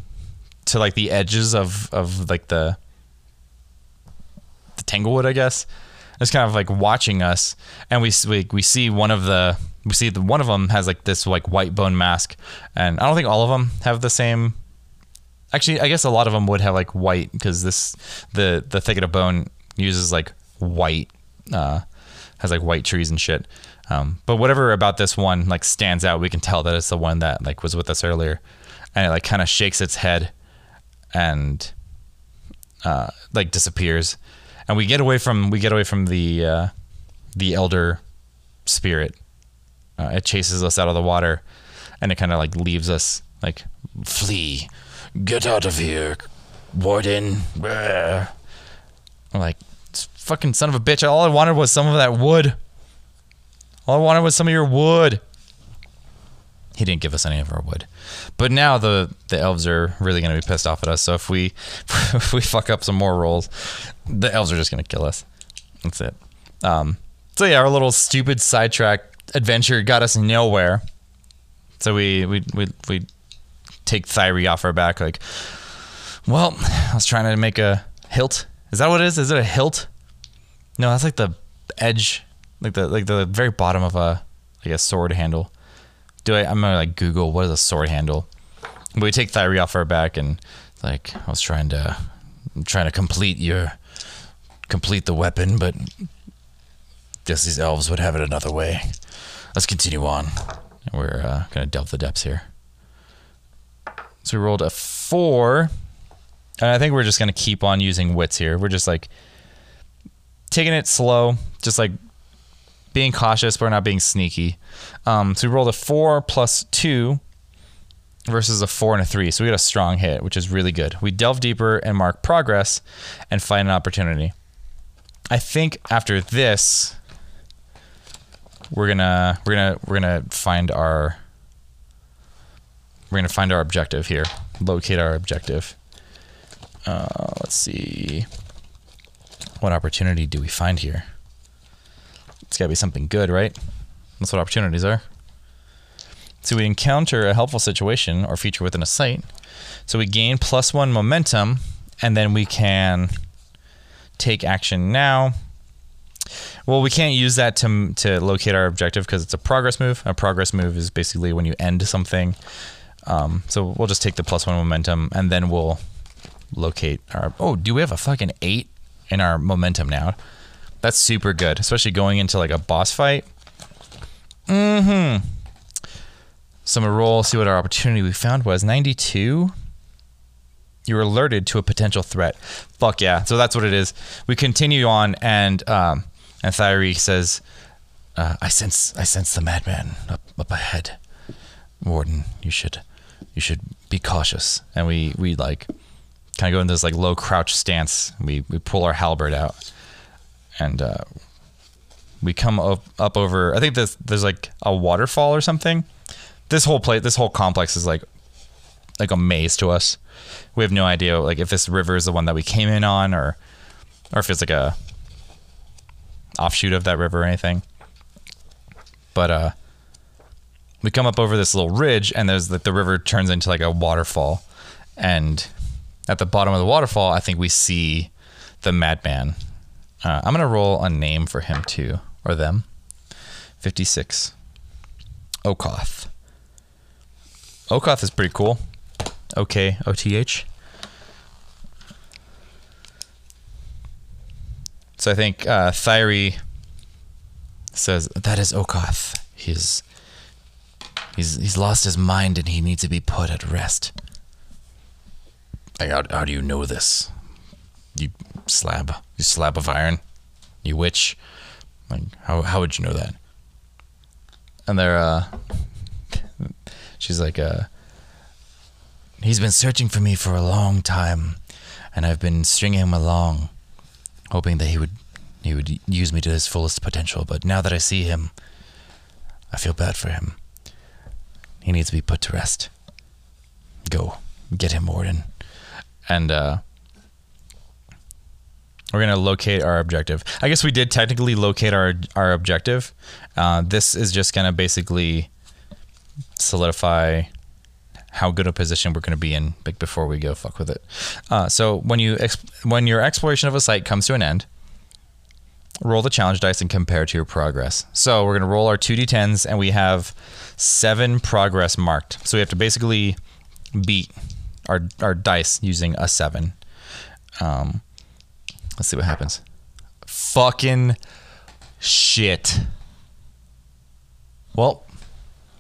to like the edges of, of like the, the Tanglewood, I guess. It's kind of like watching us, and we we we see one of the we see the, one of them has like this like white bone mask, and I don't think all of them have the same. Actually, I guess a lot of them would have like white, because this the the Thicket of Bone uses like white, uh, has like white trees and shit. Um, but whatever about this one like stands out. We can tell that it's the one that like was with us earlier, and it like kind of shakes its head, and uh, like disappears. And we get away from we get away from the uh, the elder spirit. Uh, it chases us out of the water, and it kind of like leaves us like, flee, get out of here, Warden. I'm like, fucking son of a bitch! All I wanted was some of that wood. All I wanted was some of your wood. He didn't give us any of our wood, but now the the elves are really gonna be pissed off at us. So if we if we fuck up some more rolls, the elves are just gonna kill us. That's it. Um, so yeah, our little stupid sidetrack adventure got us nowhere. So we we we we take Thyri off our back. Like, well, I was trying to make a hilt. Is that what it is? Is it a hilt? No, that's like the edge, like the like the very bottom of a like a sword handle. Do I, I'm gonna like Google what is a sword handle. But we take Thyri off our back, and like I was trying to, I'm trying to complete your, complete the weapon, but guess these elves would have it another way. Let's continue on. We're uh, gonna delve the depths here. So we rolled a four, and I think we're just gonna keep on using wits here. We're just like taking it slow, just like being cautious, but we're not being sneaky. Um, so we rolled a four plus two versus a four and a three. So we got a strong hit, which is really good. We delve deeper and mark progress and find an opportunity. I think after this, we're gonna we're gonna we're gonna find our we're gonna find our objective here. Locate our objective. Uh, let's see. What opportunity do we find here? It's gotta be something good, right? That's what opportunities are. So we encounter a helpful situation or feature within a site. So we gain plus one momentum, and then we can take action now. Well, we can't use that to, to locate our objective because it's a progress move. A progress move is basically when you end something. Um, so we'll just take the plus one momentum, and then we'll locate our... Oh, do we have a fucking eight in our momentum now? That's super good, especially going into like a boss fight. Mm-hmm. So I'm gonna roll, see what our opportunity we found was. ninety-two. You were alerted to a potential threat. Fuck yeah. So that's what it is. We continue on, and um, and Thyri says, uh, I sense I sense the madman up, up ahead. Warden, you should you should be cautious. And we, we like kind of go into this like low crouch stance. We we pull our halberd out. And uh, we come up, up over, I think there's, there's like a waterfall or something. This whole place, this whole complex is like like a maze to us. We have no idea like if this river is the one that we came in on, or or if it's like a offshoot of that river or anything. But uh, we come up over this little ridge, and there's like the river turns into like a waterfall. And at the bottom of the waterfall, I think we see the madman. Uh, I'm going to roll a name for him too, or them. fifty-six. Okoth. Okoth is pretty cool. Okay, O T H. So I think uh, Thyri says, that is Okoth. He's, he's, he's lost his mind and he needs to be put at rest. Hey, how, how do you know this? You slab. You slab of iron. You witch. Like, how, how would you know that? And they're, uh... she's like, uh... he's been searching for me for a long time, and I've been stringing him along, hoping that he would he would use me to his fullest potential, but now that I see him, I feel bad for him. He needs to be put to rest. Go. Get him, Warden. And, uh... we're going to locate our objective. I guess we did technically locate our our objective. Uh, this is just going to basically solidify how good a position we're going to be in before we go fuck with it. Uh, so when you exp when your exploration of a site comes to an end, roll the challenge dice and compare to your progress. So we're going to roll our two d tens, and we have seven progress marked. So we have to basically beat our, our dice using a seven. Um... Let's see what happens. Fucking shit. Well,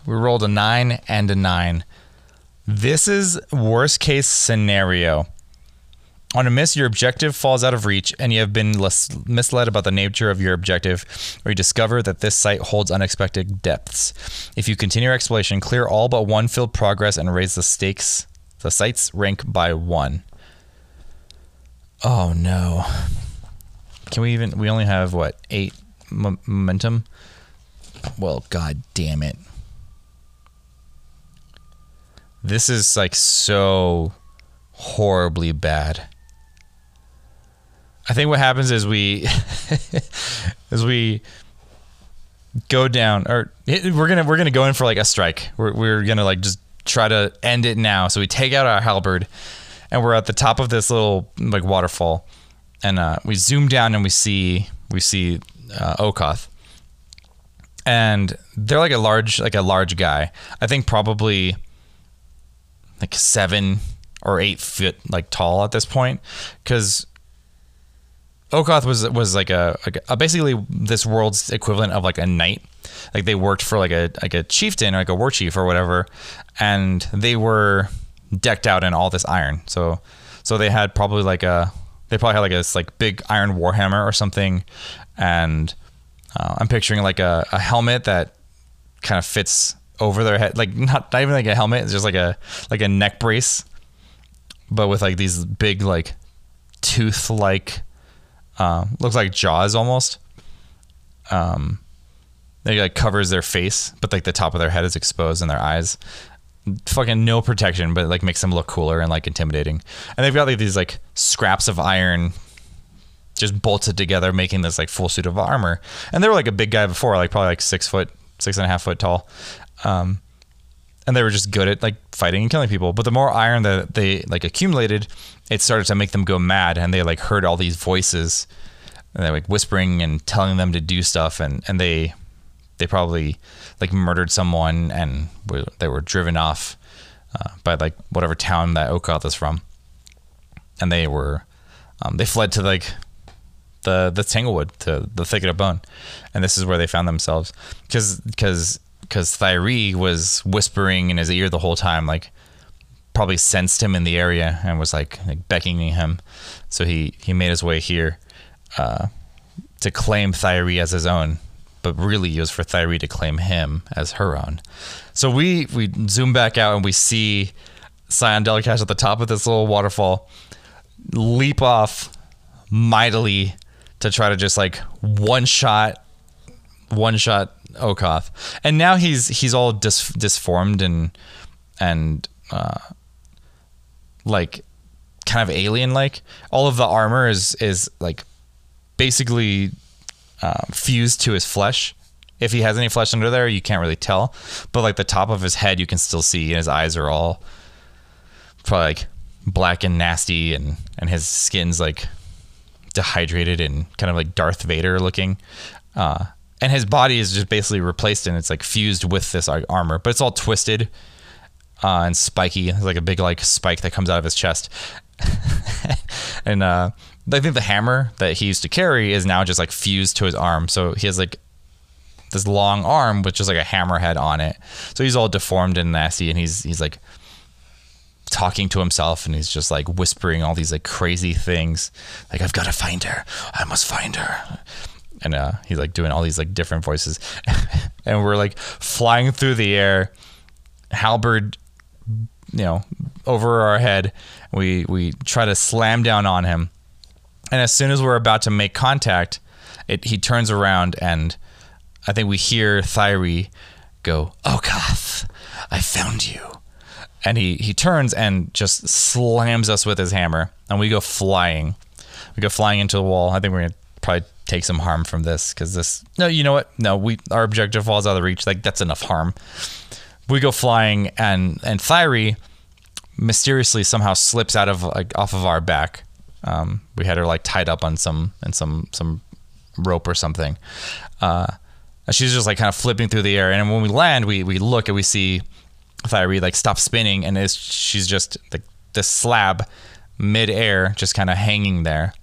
we rolled a nine and a nine. This is worst case scenario. On a miss, your objective falls out of reach and you have been misled about the nature of your objective, or you discover that this site holds unexpected depths. If you continue your exploration, clear all but one field progress and raise the stakes, the site's rank by one. Oh no. Can we even, we only have what, eight m momentum? Well, god damn it. This is like so horribly bad. I think what happens is we, is we go down, or it, we're gonna, we're gonna go in for like a strike. We're, we're gonna like just try to end it now. So we take out our halberd. And we're at the top of this little like waterfall, and uh, we zoom down and we see we see uh, Okoth, and they're like a large like a large guy. I think probably like seven or eight foot like tall at this point, because Okoth was was like a, like a basically this world's equivalent of like a knight. Like they worked for like a like a chieftain or like a war chief or whatever, and they were decked out in all this iron. So so they had probably like a they probably had like a this like big iron warhammer or something, and uh, I'm picturing like a, a helmet that kind of fits over their head, like not, not even like a helmet, it's just like a like a neck brace, but with like these big like tooth like uh, looks like jaws almost. Um they like covers their face, but like the top of their head is exposed and their eyes. Fucking no protection, but it like makes them look cooler and like intimidating. And they've got like these like scraps of iron just bolted together, making this like full suit of armor. And they were like a big guy before, like probably like six foot, six and a half foot tall. Um, and they were just good at like fighting and killing people. But the more iron that they like accumulated, it started to make them go mad. And they like heard all these voices, and they were like whispering and telling them to do stuff. And, and they... They probably like murdered someone, and were, they were driven off uh, by like whatever town that Okoth is from, and they were um, they fled to like the the Tanglewood, to the Thicket of Bone, and this is where they found themselves, because because because Thyri was whispering in his ear the whole time, like probably sensed him in the area and was like, like beckoning him, so he he made his way here uh, to claim Thyri as his own. But really it was for Thyri to claim him as her own. So we, we zoom back out and we see Scion Delcash at the top of this little waterfall leap off mightily to try to just like one shot, one shot Okoth. And now he's, he's all dis, disformed and, and, uh, like kind of alien, like all of the armor is, is like basically Uh, fused to his flesh. If he has any flesh under there, you can't really tell, but like the top of his head you can still see, and his eyes are all probably like black and nasty, and and his skin's like dehydrated and kind of like Darth Vader looking. Uh, and his body is just basically replaced and it's like fused with this armor, but it's all twisted uh, and spiky. It's like a big like spike that comes out of his chest. And uh, I think the hammer that he used to carry is now just like fused to his arm. So he has like this long arm with just like a hammer head on it. So he's all deformed and nasty, and he's he's like talking to himself, and he's just like whispering all these like crazy things, like I've got to find her, I must find her, and uh, he's like doing all these like different voices. And we're like flying through the air, halberd, you know, over our head. We we try to slam down on him, and as soon as we're about to make contact, it he turns around, and I think we hear Thyri go, "Okoth, I found you." And he, he turns and just slams us with his hammer, and we go flying. We go flying into the wall. I think we're going to probably take some harm from this, because this... No, you know what? No, we our objective falls out of reach. Like, that's enough harm. We go flying, and, and Thyri mysteriously somehow slips out of, like, off of our back. Um, we had her, like, tied up on some, in some, some rope or something. Uh... She's just like kind of flipping through the air, and when we land, we we look and we see Thyri like stop spinning, and it's, she's just like this slab mid-air, just kind of hanging there.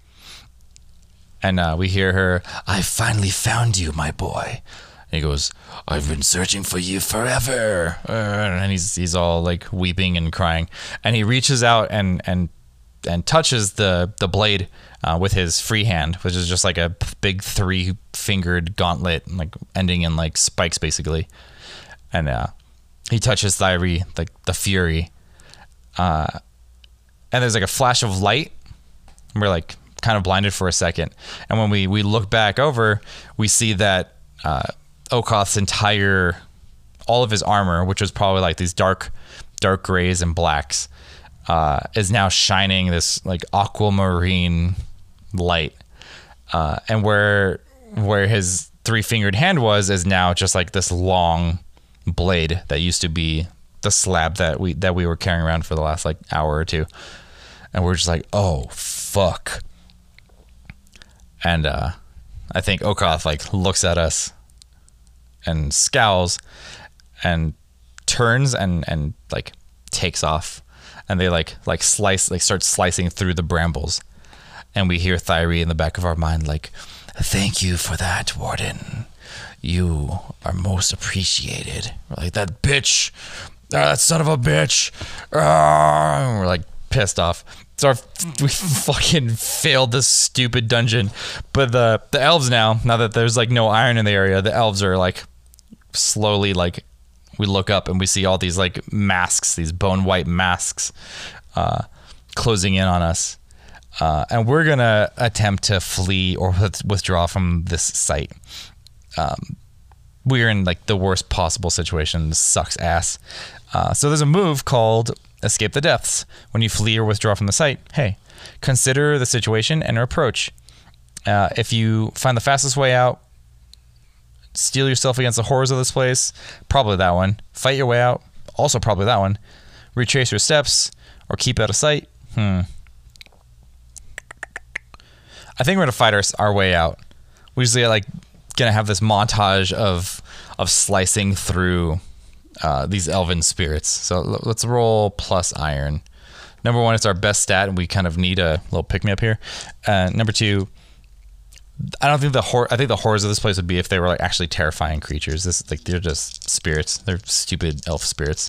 And uh, we hear her, "I finally found you, my boy." And he goes, "I've been searching for you forever." And he's he's all like weeping and crying, and he reaches out and and and touches the the blade uh, with his free hand, which is just like a big three fingered gauntlet, like ending in like spikes basically. And uh, he touches Thyri, like the fury, uh, and there's like a flash of light, and we're like kind of blinded for a second, and when we we look back over, we see that uh, Okoth's entire, all of his armor, which was probably like these dark dark grays and blacks, Uh, is now shining this like aquamarine light, uh, and where where his three-fingered hand was is now just like this long blade that used to be the slab that we that we were carrying around for the last like hour or two, and we're just like, oh fuck. And uh, I think Okoth like looks at us and scowls and turns and and like takes off. And they like like slice like start slicing through the brambles, and we hear Thyri in the back of our mind like, "Thank you for that, Warden. You are most appreciated." We're like, "That bitch, ah, that son of a bitch!" Ah, and we're like pissed off. So our, we fucking failed this stupid dungeon. But the the elves now now that there's like no iron in the area, the elves are like slowly like. We look up and we see all these like masks, these bone white masks, uh, closing in on us, uh, and we're gonna attempt to flee or withdraw from this site. Um, we're in like the worst possible situation. This sucks ass. Uh, so there's a move called Escape the Depths. When you flee or withdraw from the site, hey, consider the situation and approach. Uh, if you find the fastest way out, steel yourself against the horrors of this place. Probably that one. Fight your way out. Also probably that one. Retrace your steps or keep out of sight. Hmm. I think we're going to fight our, our way out. We're usually like going to have this montage of of slicing through uh, these elven spirits. So l let's roll plus iron. Number one, it's our best stat, and we kind of need a little pick-me-up here. Uh, number two, I don't think the hor I think the horrors of this place would be if they were like actually terrifying creatures. This like they're just spirits. They're stupid elf spirits.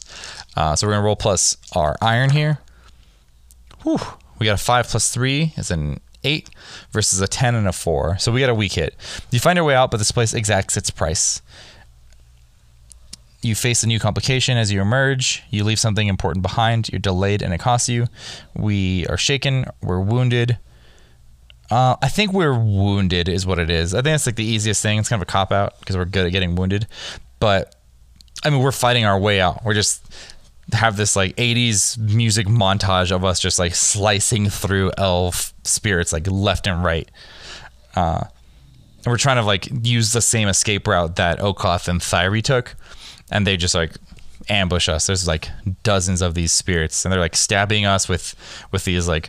Uh, so we're gonna roll plus our iron here. Whew. We got a five plus three is an eight versus a ten and a four. So we got a weak hit. You find your way out, but this place exacts its price. You face a new complication as you emerge. You leave something important behind. You're delayed and it costs you. We are shaken. We're wounded. Uh, I think we're wounded is what it is. I think it's like the easiest thing. It's kind of a cop-out because we're good at getting wounded. But, I mean, we're fighting our way out. We're just have this like eighties music montage of us just like slicing through elf spirits like left and right. Uh, and we're trying to like use the same escape route that Okoth and Thyri took. And they just like ambush us. There's like dozens of these spirits. And they're like stabbing us with, with these like...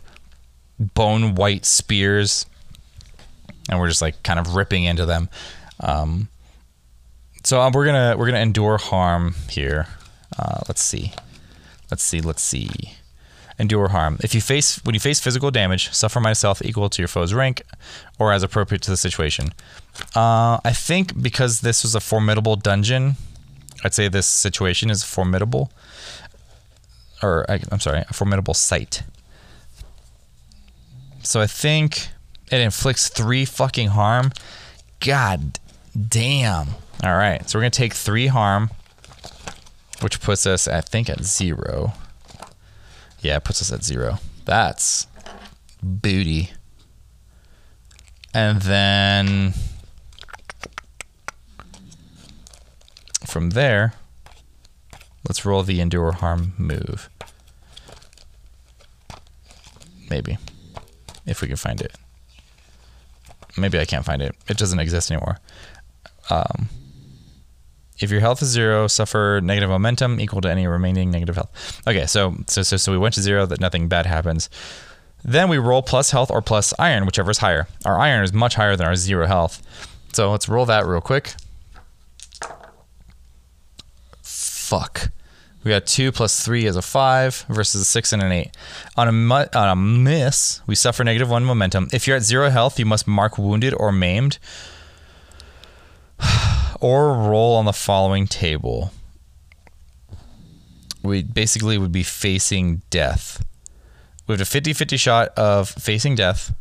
bone white spears, and we're just like kind of ripping into them. Um, so um, we're gonna we're gonna endure harm here. Uh, let's see, let's see, let's see. Endure harm. If you face when you face physical damage, suffer myself equal to your foe's rank, or as appropriate to the situation. Uh, I think because this was a formidable dungeon, I'd say this situation is formidable, or I, I'm sorry, a formidable sight. So I think it inflicts three fucking harm. God damn. All right, so we're gonna take three harm, which puts us, I think, at zero. Yeah, it puts us at zero. That's booty. And then from there, let's roll the endure harm move. Maybe. If we can find it. Maybe I can't find it. It doesn't exist anymore. Um, if your health is zero, suffer negative momentum equal to any remaining negative health. Okay, so so so, so we went to zero, that nothing bad happens. Then we roll plus health or plus iron, whichever is higher. Our iron is much higher than our zero health. So let's roll that real quick. Fuck. We got two plus three is a five versus a six and an eight. On a, mu on a miss, we suffer negative one momentum. If you're at zero health, you must mark wounded or maimed or roll on the following table. We basically would be facing death. We have a fifty fifty shot of facing death.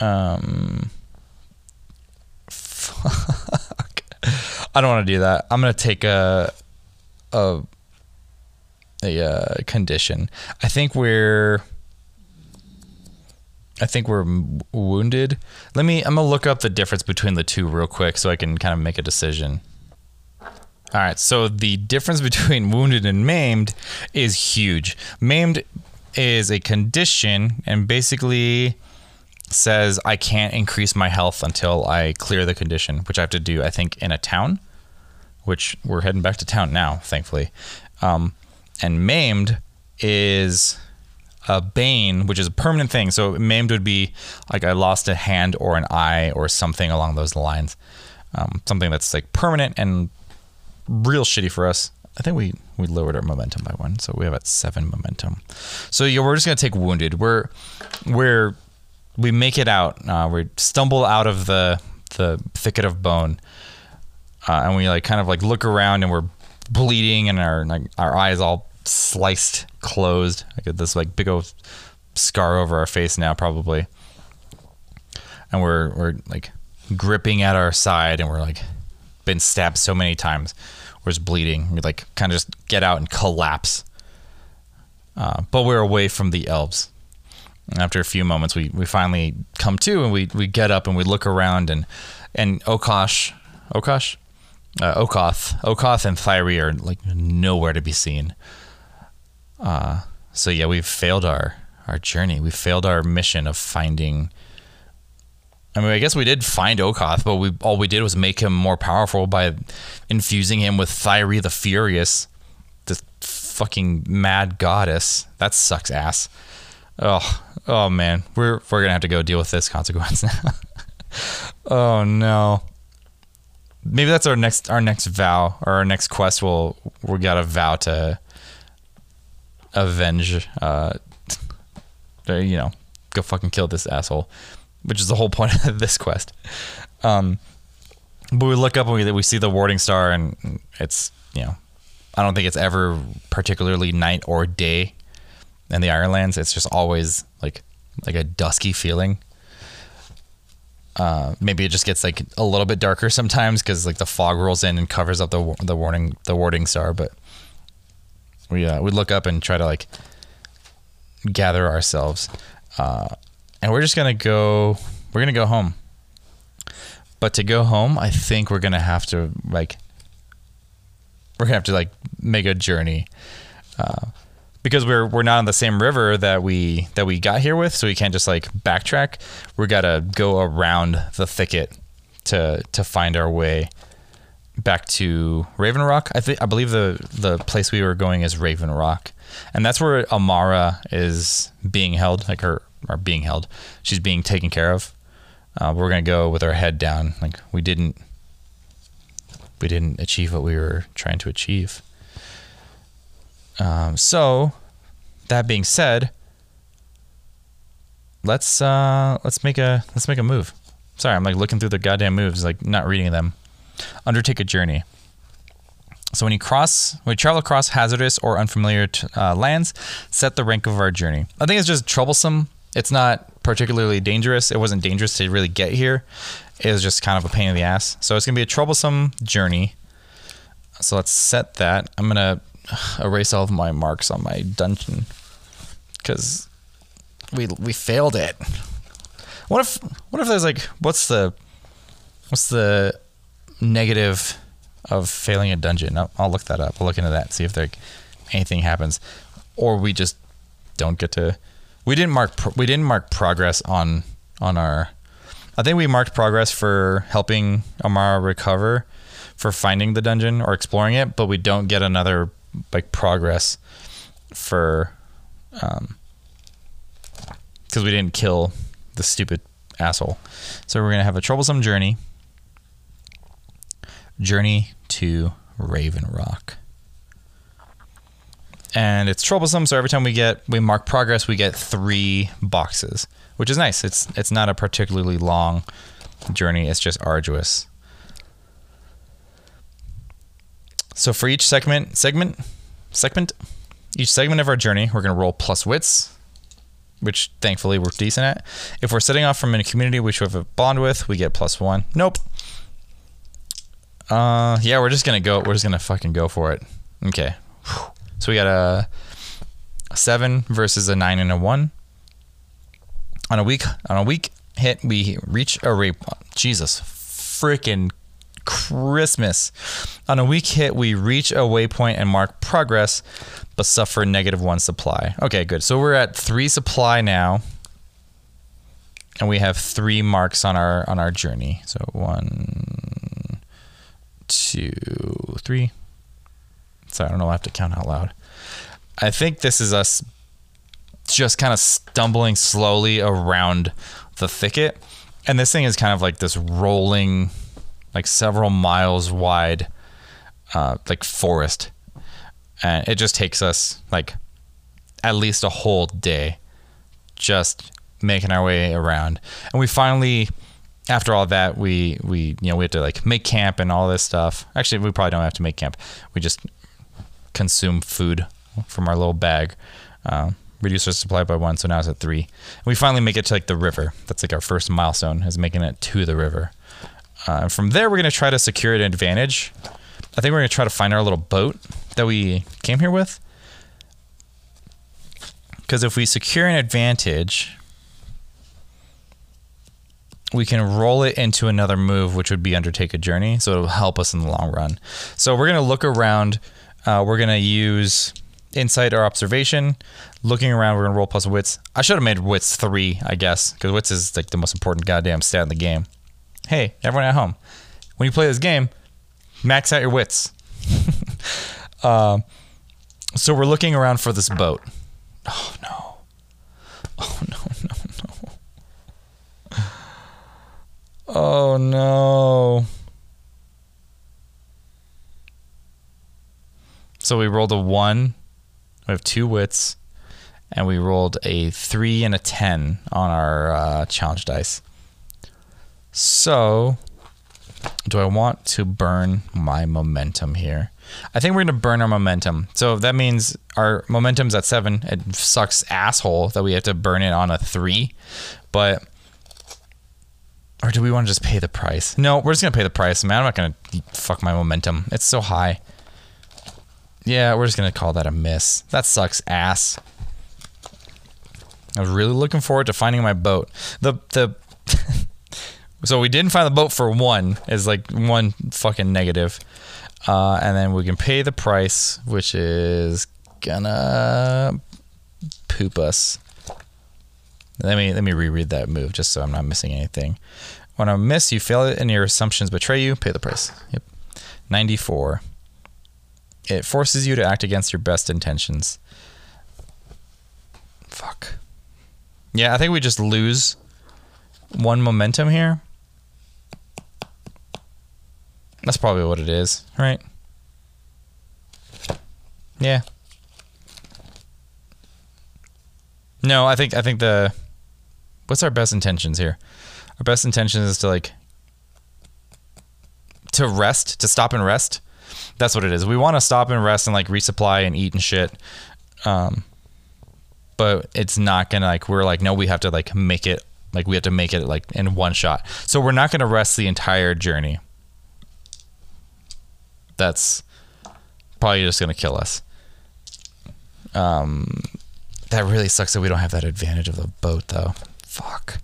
Um, fuck. I don't want to do that. I'm going to take a... A, a uh, condition. I think we're. I think we're m wounded. Let me. I'm gonna look up the difference between the two real quick so I can kind of make a decision. All right. So the difference between wounded and maimed is huge. Maimed is a condition and basically says I can't increase my health until I clear the condition, which I have to do. I think in a town. Which we're heading back to town now, thankfully. Um, and maimed is a bane, which is a permanent thing. So maimed would be like I lost a hand or an eye or something along those lines. Um, something that's like permanent and real shitty for us. I think we, we lowered our momentum by one, so we have at seven momentum. So yeah, we're just gonna take wounded. We're we're we make it out. Uh, we stumble out of the the thicket of bone. Uh, and we like kind of like look around and we're bleeding and our like our eyes all sliced closed. I got this like big old scar over our face now probably. And we're we're like gripping at our side and we're like been stabbed so many times. We're just bleeding. We like kind of just get out and collapse. Uh, but we're away from the elves. And after a few moments, we we finally come to and we we get up and we look around and and Okosh, Okosh. Uh, Okoth, Okoth, and Thyri are like nowhere to be seen. Uh, so yeah, we've failed our our journey. We failed our mission of finding. I mean, I guess we did find Okoth, but we all we did was make him more powerful by infusing him with Thyri the Furious, this fucking mad goddess. That sucks ass. Oh, oh man, we're we're gonna have to go deal with this consequence now. Oh no. Maybe that's our next our next vow or our next quest. We'll we got a vow to avenge. Uh, you know, go fucking kill this asshole, which is the whole point of this quest. Um, but we look up and we we see the Warding Star, and it's you know, I don't think it's ever particularly night or day in the Ironlands. It's just always like like a dusky feeling. Uh, maybe it just gets like a little bit darker sometimes because like the fog rolls in and covers up the the warning the Warding Star. But we uh, we look up and try to like gather ourselves, uh, and we're just gonna go. We're gonna go home. But to go home, I think we're gonna have to like we're gonna have to like make a journey uh, because we're we're not on the same river that we that we got here with, so we can't just like backtrack. We gotta go around the thicket to to find our way back to Raven Rock. I think I believe the the place we were going is Raven Rock, and that's where Amara is being held. Like her are being held. She's being taken care of. Uh, we're gonna go with our head down. Like we didn't we didn't achieve what we were trying to achieve. Um, so that being said, let's uh, let's make a let's make a move. Sorry, I'm like looking through the goddamn moves, like not reading them. Undertake a journey. So when you cross, when you travel across hazardous or unfamiliar t uh, lands, set the rank of our journey. I think it's just troublesome. It's not particularly dangerous. It wasn't dangerous to really get here. It was just kind of a pain in the ass. So it's gonna be a troublesome journey. So let's set that. I'm gonna erase all of my marks on my dungeon because we we failed it. What if what if there's like what's the what's the negative of failing a dungeon? I'll, I'll look that up. I'll look into that, see if there anything happens, or we just don't get to. We didn't mark. Pro, we didn't mark progress on on our. I think we marked progress for helping Amara recover, for finding the dungeon or exploring it, but we don't get another like progress for, um, because we didn't kill the stupid asshole. So we're gonna have a troublesome journey. Journey to Raven Rock. And it's troublesome, so every time we get we mark progress, we get three boxes, which is nice. It's it's not a particularly long journey, it's just arduous. So for each segment segment segment each segment of our journey, we're gonna roll plus wits, which thankfully we're decent at. If we're setting off from in a community we should have a bond with, we get plus one. Nope. Uh, yeah, we're just gonna go. We're just gonna fucking go for it. Okay. Whew. So we got a seven versus a nine and a one. On a weak on a weak hit, we reach a rape. Jesus, freaking Christmas! On a weak hit, we reach a waypoint and mark progress, but suffer negative one supply. Okay, good. So we're at three supply now, and we have three marks on our on our journey. So one. Two, three. Sorry, I don't know. I have to count out loud. I think this is us just kind of stumbling slowly around the thicket, and this thing is kind of like this rolling, like several miles wide, uh, like forest, and it just takes us like at least a whole day just making our way around, and we finally. After all that, we, we, you know, we have to like make camp and all this stuff. Actually, we probably don't have to make camp. We just consume food from our little bag. Um, reduce our supply by one, so now it's at three. And we finally make it to like the river. That's like our first milestone, is making it to the river. Uh, and from there, we're going to try to secure an advantage. I think we're going to try to find our little boat that we came here with. Because if we secure an advantage... we can roll it into another move, which would be undertake a journey. So it'll help us in the long run. So we're going to look around. Uh, we're going to use insight or observation. Looking around, we're going to roll plus wits. I should have made wits three, I guess, because wits is like the most important goddamn stat in the game. Hey, everyone at home, when you play this game, max out your wits. uh, so we're looking around for this boat. Oh no. Oh no, no, no. Oh no. So we rolled a one, we have two wits, and we rolled a three and a ten on our uh, challenge dice. So, do I want to burn my momentum here? I think we're gonna burn our momentum. So that means our momentum's at seven. It sucks asshole that we have to burn it on a three, but or do we want to just pay the price? No, we're just going to pay the price. Man, I'm not going to fuck my momentum. It's so high. Yeah, we're just going to call that a miss. That sucks ass. I was really looking forward to finding my boat. The the So we didn't find the boat for one. It's like one fucking negative. Uh, and then we can pay the price, which is gonna poop us. Let me let me reread that move just so I'm not missing anything. When I miss, you fail it and your assumptions betray you. Pay the price. Yep. ninety-four. It forces you to act against your best intentions. Fuck. Yeah, I think we just lose one momentum here. That's probably what it is, right? Yeah. No, I think I think the... What's our best intentions here? Our best intentions is to, like... To rest, to stop and rest. That's what it is. We want to stop and rest and, like, resupply and eat and shit. Um, but it's not gonna, like, we're like, no, we have to, like, make it, like, we have to make it, like, in one shot. So we're not gonna rest the entire journey. That's probably just gonna kill us. Um, that really sucks that we don't have that advantage of the boat, though. Fuck.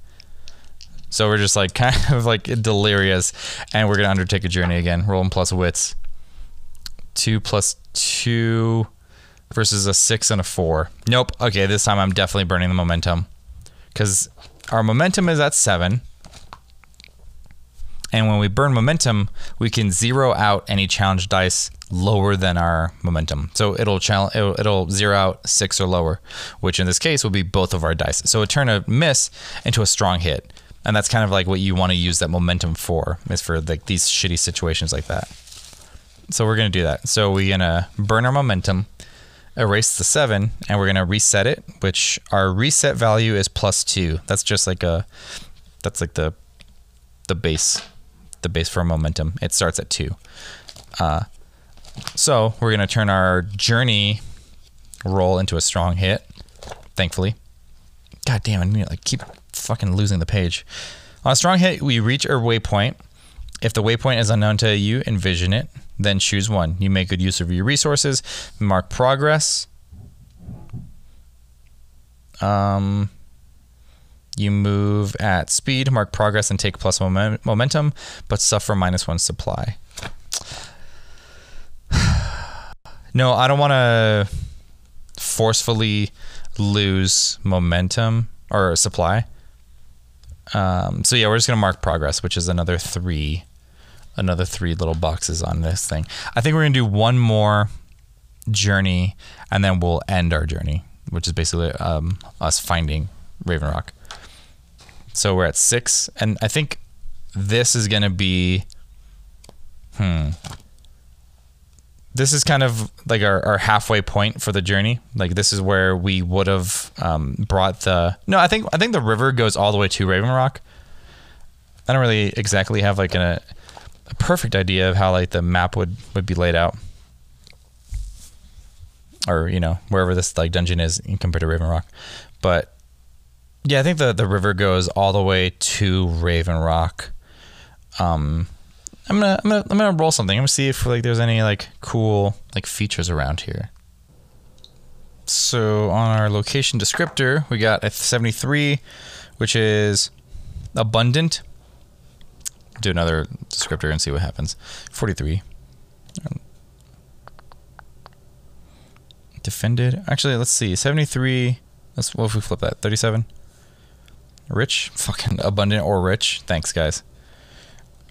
So we're just, like, kind of, like, delirious, and we're gonna undertake a journey again. Rolling plus wits. Two plus two versus a six and a four. Nope. Okay, this time I'm definitely burning the momentum, because our momentum is at seven. And when we burn momentum, we can zero out any challenge dice lower than our momentum. So it'll challenge, it'll, it'll zero out six or lower, which in this case will be both of our dice. So it'll turn a miss into a strong hit. And that's kind of like what you want to use that momentum for, is for like these shitty situations like that. So we're going to do that. So we're going to burn our momentum, erase the seven, and we're going to reset it, which our reset value is plus two. That's just like a, that's like the, the base. The base for momentum. It starts at two. Uh, so we're going to turn our journey roll into a strong hit, thankfully. God damn, I need to, like, keep fucking losing the page. On a strong hit, we reach our waypoint. If the waypoint is unknown to you, envision it, then choose one. You make good use of your resources, mark progress. Um... You move at speed, mark progress, and take plus moment, momentum, but suffer minus one supply. No, I don't want to forcefully lose momentum or supply. Um, so yeah, we're just going to mark progress, which is another three, another three little boxes on this thing. I think we're going to do one more journey, and then we'll end our journey, which is basically um, us finding Raven Rock. So we're at six, and I think this is going to be, hmm, this is kind of like our, our halfway point for the journey. Like, this is where we would have um, brought the, no, I think I think the river goes all the way to Raven Rock. I don't really exactly have like a, a perfect idea of how like the map would, would be laid out. Or, you know, wherever this like dungeon is compared to Raven Rock. But yeah, I think the, the river goes all the way to Raven Rock. Um, I'm gonna I'm gonna I'm gonna roll something. I'm gonna see if like there's any like cool like features around here. So on our location descriptor, we got a seventy-three, which is abundant. Do another descriptor and see what happens. forty-three. Defended. Actually, let's see. seventy-three. Let's, what if we flip that? thirty-seven. Rich, fucking abundant or rich. Thanks, guys.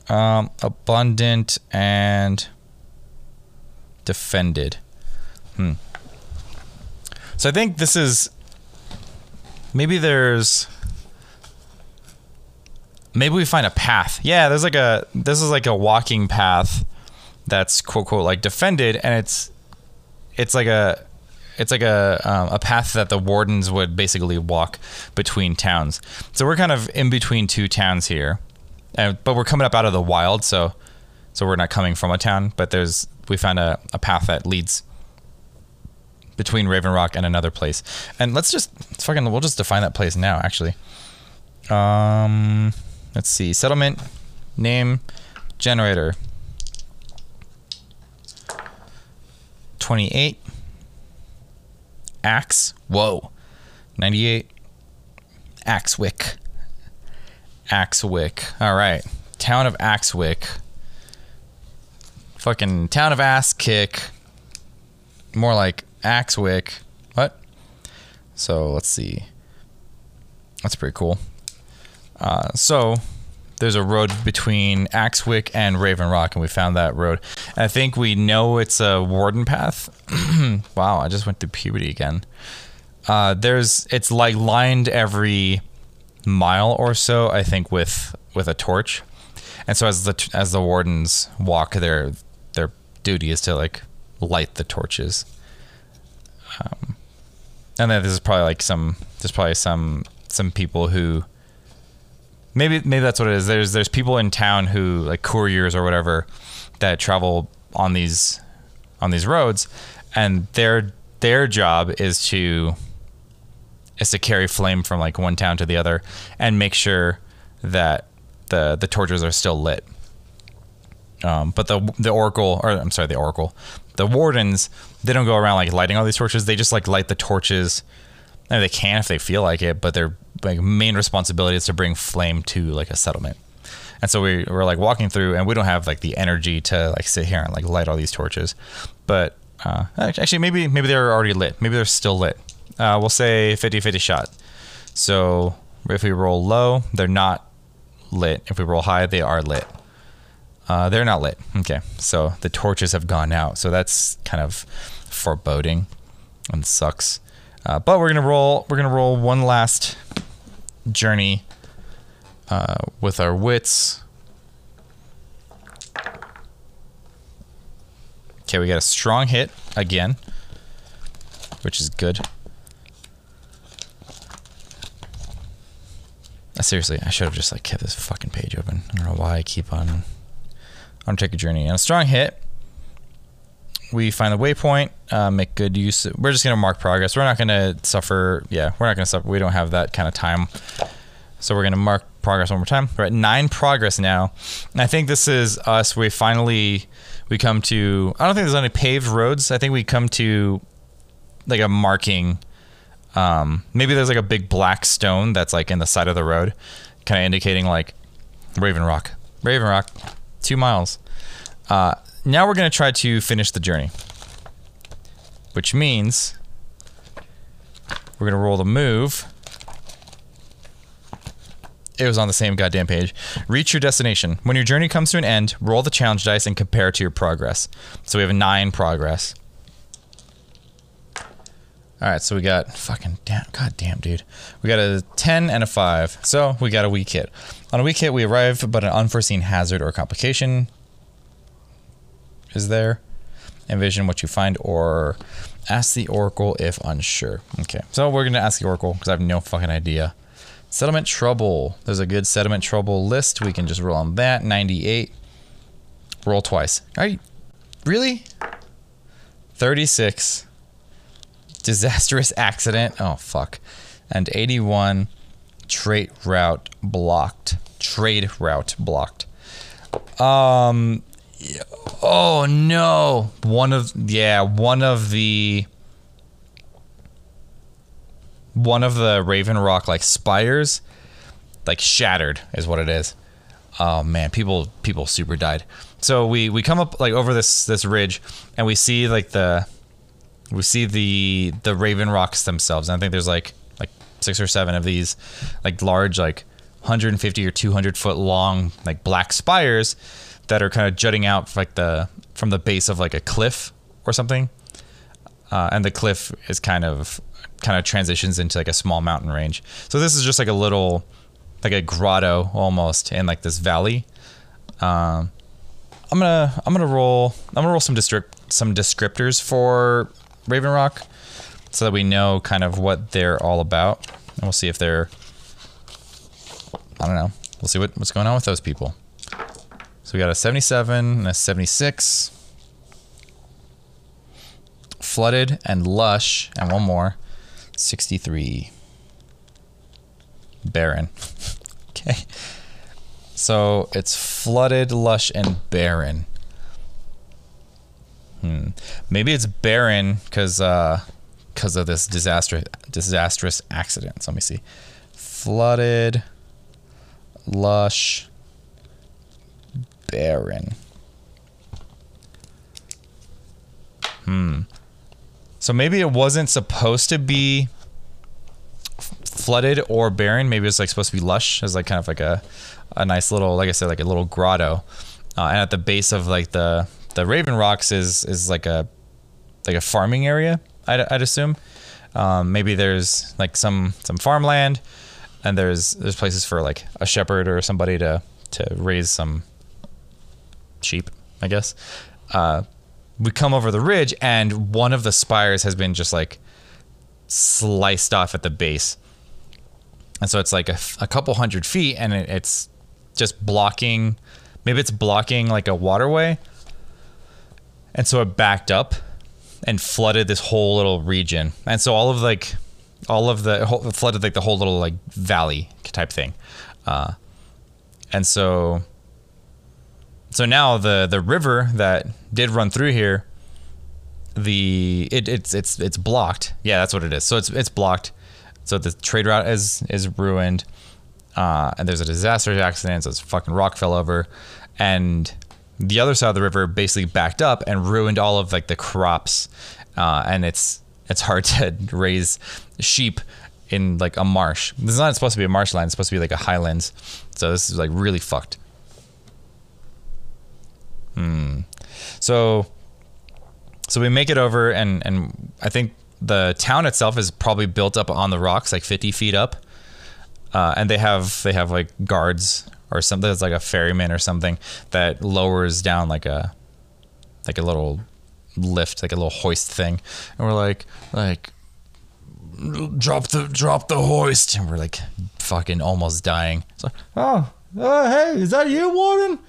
Um, abundant and defended. Hmm. So I think this is, maybe there's, maybe we find a path. Yeah, there's like a, this is like a walking path that's quote, quote, like defended. And it's, it's like a, It's like a um, a path that the wardens would basically walk between towns. So we're kind of in between two towns here, and, but we're coming up out of the wild, so so we're not coming from a town. But there's we found a, a path that leads between Raven Rock and another place. And let's just let's fucking we'll just define that place now. Actually, um, let's see settlement name generator twenty-eight. Axe, whoa, ninety-eight, Axwick, Axwick, all right, town of Axwick, fucking town of ass kick, more like Axwick, what? So let's see, that's pretty cool, uh, so there's a road between Axwick and Raven Rock, and we found that road. And I think we know it's a warden path. Wow, I just went through puberty again. Uh, there's it's like lined every mile or so, I think, with with a torch. And so as the as the wardens walk, their their duty is to like light the torches. Um, and then this is probably like some there's probably some some people who. Maybe maybe that's what it is. There's there's people in town who like couriers or whatever that travel on these on these roads, and their their job is to is to carry flame from like one town to the other and make sure that the the torches are still lit. Um, but the the oracle or I'm sorry the oracle, the wardens, they don't go around like lighting all these torches. They just like light the torches. I mean, they can if they feel like it, but they're like main responsibility is to bring flame to like a settlement. And so we were like walking through and we don't have like the energy to like sit here and like light all these torches, but uh, actually maybe, maybe they're already lit. Maybe they're still lit. Uh, we'll say fifty fifty shot. So if we roll low, they're not lit. If we roll high, they are lit. Uh, they're not lit. Okay. So the torches have gone out. So that's kind of foreboding and sucks. Uh, but we're going to roll, we're going to roll one last journey uh, with our wits. Okay, we got a strong hit again, which is good. Uh, seriously, I should have just like kept this fucking page open. I don't know why I keep on. I'm gonna take a journey and a strong hit. We find the waypoint, uh, make good use. We're just going to mark progress. We're not going to suffer. Yeah, we're not going to suffer. We don't have that kind of time. So we're going to mark progress one more time. We're at nine progress now. And I think this is us. We finally, we come to, I don't think there's any paved roads. I think we come to like a marking. Um, maybe there's like a big black stone that's like in the side of the road, kind of indicating like Raven Rock, Raven Rock, two miles. Uh, Now we're going to try to finish the journey, which means we're going to roll the move. It was on the same goddamn page. Reach your destination. When your journey comes to an end, roll the challenge dice and compare it to your progress. So we have a nine progress. All right, so we got fucking damn, goddamn, dude. We got a ten and a five, so we got a weak hit. On a weak hit, we arrive, but an unforeseen hazard or complication is there. Envision what you find or ask the oracle if unsure. Okay, so we're gonna ask the oracle because I have no fucking idea. Settlement trouble. There's a good settlement trouble list. We can just roll on that. ninety-eight. Roll twice. Are you really? thirty-six. Disastrous accident. Oh fuck. And eighty-one. Trade route blocked. Trade route blocked. Um. Oh no! One of yeah, one of the one of the Raven Rock like spires, like shattered is what it is. Oh man, people people super died. So we we come up like over this this ridge, and we see like the we see the the Raven Rocks themselves. And I think there's like like six or seven of these like large like one hundred fifty or two hundred foot long like black spires that are kind of jutting out like the from the base of like a cliff or something, uh, and the cliff is kind of kind of transitions into like a small mountain range. So this is just like a little like a grotto almost in like this valley. Um, I'm gonna I'm gonna roll I'm gonna roll some descript some descriptors for Raven Rock so that we know kind of what they're all about, and we'll see if they're I don't know we'll see what what's going on with those people. So we got a seventy-seven and a seventy-six. Flooded and lush, and one more, sixty-three. Barren. Okay. So it's flooded, lush, and barren. Hmm. Maybe it's barren because uh, because of this disastrous disastrous accident. So let me see. Flooded, lush. Barren. Hmm. So maybe it wasn't supposed to be flooded or barren. Maybe it's like supposed to be lush. It's like kind of like a, a nice little, like I said, like a little grotto. Uh, and at the base of like the the Raven Rocks is is like a like a farming area. I'd, I'd assume. Um, maybe there's like some some farmland, and there's there's places for like a shepherd or somebody to to raise some sheep, I guess. Uh, we come over the ridge, and one of the spires has been just like sliced off at the base, and so it's like a, a couple hundred feet, and it, it's just blocking. Maybe it's blocking like a waterway, and so it backed up and flooded this whole little region. And so all of like, all of the, whole, flooded like the whole little like valley type thing. Uh, and so, so now the, the river that did run through here, the, it, it's, it's, it's blocked. Yeah, that's what it is. So it's, it's blocked. So the trade route is, is ruined. Uh, and there's a disaster accident. So it's a fucking rock fell over, and the other side of the river basically backed up and ruined all of like the crops, uh, and it's it's hard to raise sheep in like a marsh. This is not supposed to be a marshland. It's supposed to be like a highlands. So this is like really fucked. Hmm. So so we make it over, and and I think the town itself is probably built up on the rocks, like fifty feet up, uh, and they have they have like guards. Or something that's like a ferryman or something that lowers down like a, like a little lift, like a little hoist thing, and we're like, like, drop the, drop the hoist, and we're like, fucking almost dying. It's like, oh, oh, hey, is that you, Warden?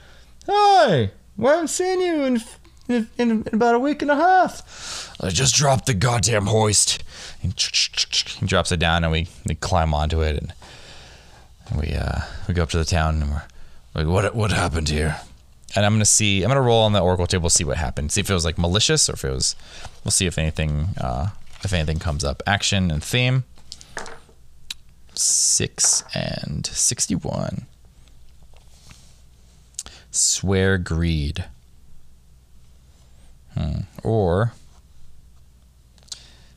Hey, we haven't seen you in, in, in about a week and a half. I just dropped the goddamn hoist, and he drops it down, and we, we climb onto it, and. We uh we go up to the town, and we're like, what what happened here? And I'm gonna see I'm gonna roll on the Oracle table, see what happened, see if it was like malicious or if it was. We'll see if anything uh if anything comes up. Action and theme. Six and sixty-one. Swear greed. Hmm. Or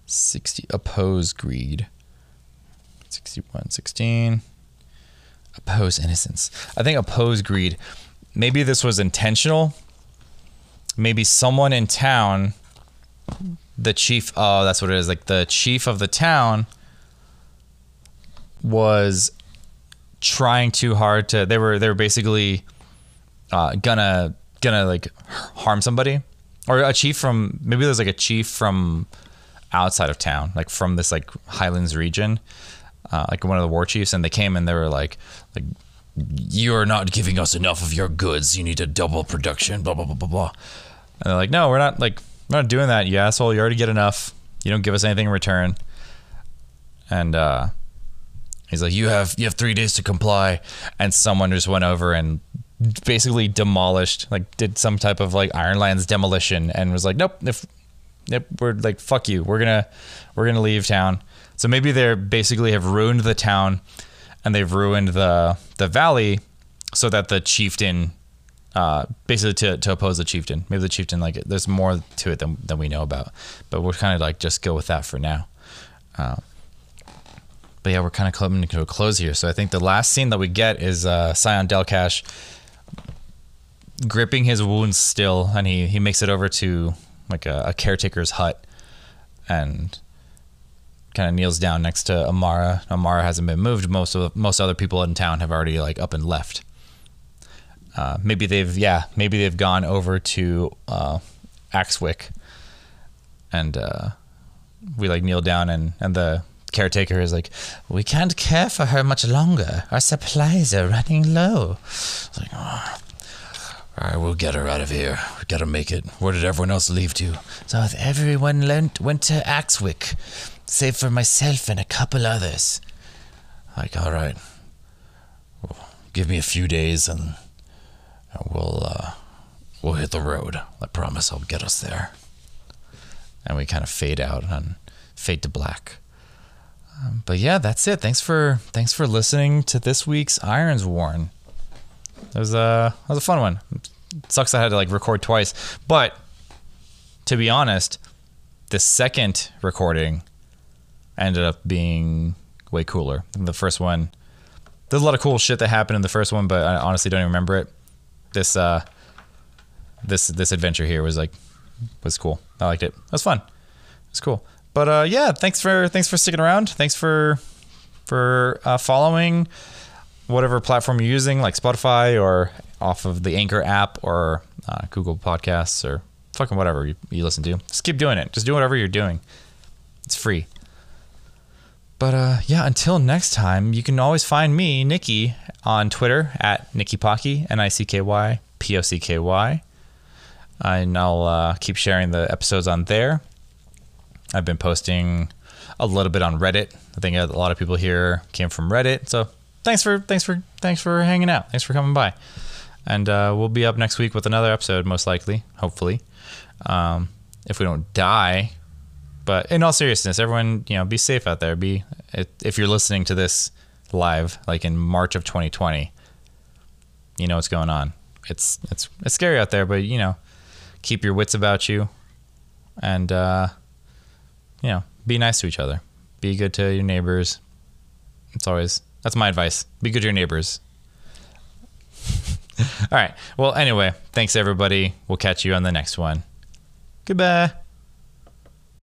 sixty oppose greed. Sixty-one, sixteen. Oppose innocence. I think oppose greed. Maybe this was intentional. Maybe someone in town, the chief, oh, that's what it is. Like the chief of the town was trying too hard to, they were, they were basically uh, gonna, gonna like harm somebody, or a chief from, maybe there's like a chief from outside of town, like from this like Highlands region. Uh, like one of the war chiefs, and they came and they were like, like, you are not giving us enough of your goods. You need to double production. Blah blah blah blah blah. And they're like, no, we're not. Like, we're not doing that, you asshole. You already get enough. You don't give us anything in return. And uh, he's like, you have you have three days to comply. And someone just went over and basically demolished, like, did some type of like Ironlands demolition, and was like, nope, if, if we're like, fuck you. We're gonna we're gonna leave town. So maybe they basically have ruined the town, and they've ruined the the valley, so that the chieftain, uh, basically to, to oppose the chieftain. Maybe the chieftain, like, there's more to it than than we know about, but we're kind of like just go with that for now. Uh, but yeah, we're kind of coming to a close here. So I think the last scene that we get is uh, Scion Delcash gripping his wounds still, and he he makes it over to like a, a caretaker's hut, and. Kind of kneels down next to Amara. Amara hasn't been moved. Most of most other people in town have already like up and left. Uh, maybe they've yeah. Maybe they've gone over to uh, Axwick, and uh, we like kneel down, and and the caretaker is like, we can't care for her much longer. Our supplies are running low. It's like, oh. All right, we'll get her out of here. We gotta make it. Where did everyone else leave to? So if everyone went went to Axwick. Save for myself and a couple others. Like, all right, well, give me a few days, and we'll uh, we'll hit the road. I promise I'll get us there. And we kind of fade out and fade to black. Um, but yeah, that's it. Thanks for thanks for listening to this week's Ironsworn. That was a that was a fun one. It sucks I had to like record twice, but to be honest, the second recording ended up being way cooler. The first one, there's a lot of cool shit that happened in the first one, but I honestly don't even remember it. This uh, this this adventure here was like was cool. I liked it. It was fun. It was cool. But uh, yeah, thanks for thanks for sticking around. Thanks for for uh, following whatever platform you're using, like Spotify or off of the Anchor app or uh, Google Podcasts or fucking whatever you, you listen to. Just keep doing it. Just do whatever you're doing. It's free. But uh, yeah, until next time, you can always find me, Nikki, on Twitter at NikkiPocky, N I C K Y P O C K Y. And I'll uh, keep sharing the episodes on there. I've been posting a little bit on Reddit. I think a lot of people here came from Reddit. So thanks for thanks for thanks for hanging out. Thanks for coming by. And uh, we'll be up next week with another episode, most likely, hopefully, um, if we don't die. But in all seriousness, everyone, you know, be safe out there. Be if you're listening to this live, like in March of twenty twenty, you know what's going on. It's it's it's scary out there, but you know, keep your wits about you, and uh, you know, be nice to each other. Be good to your neighbors. It's always that's my advice. Be good to your neighbors. All right. Well, anyway, thanks everybody. We'll catch you on the next one. Goodbye.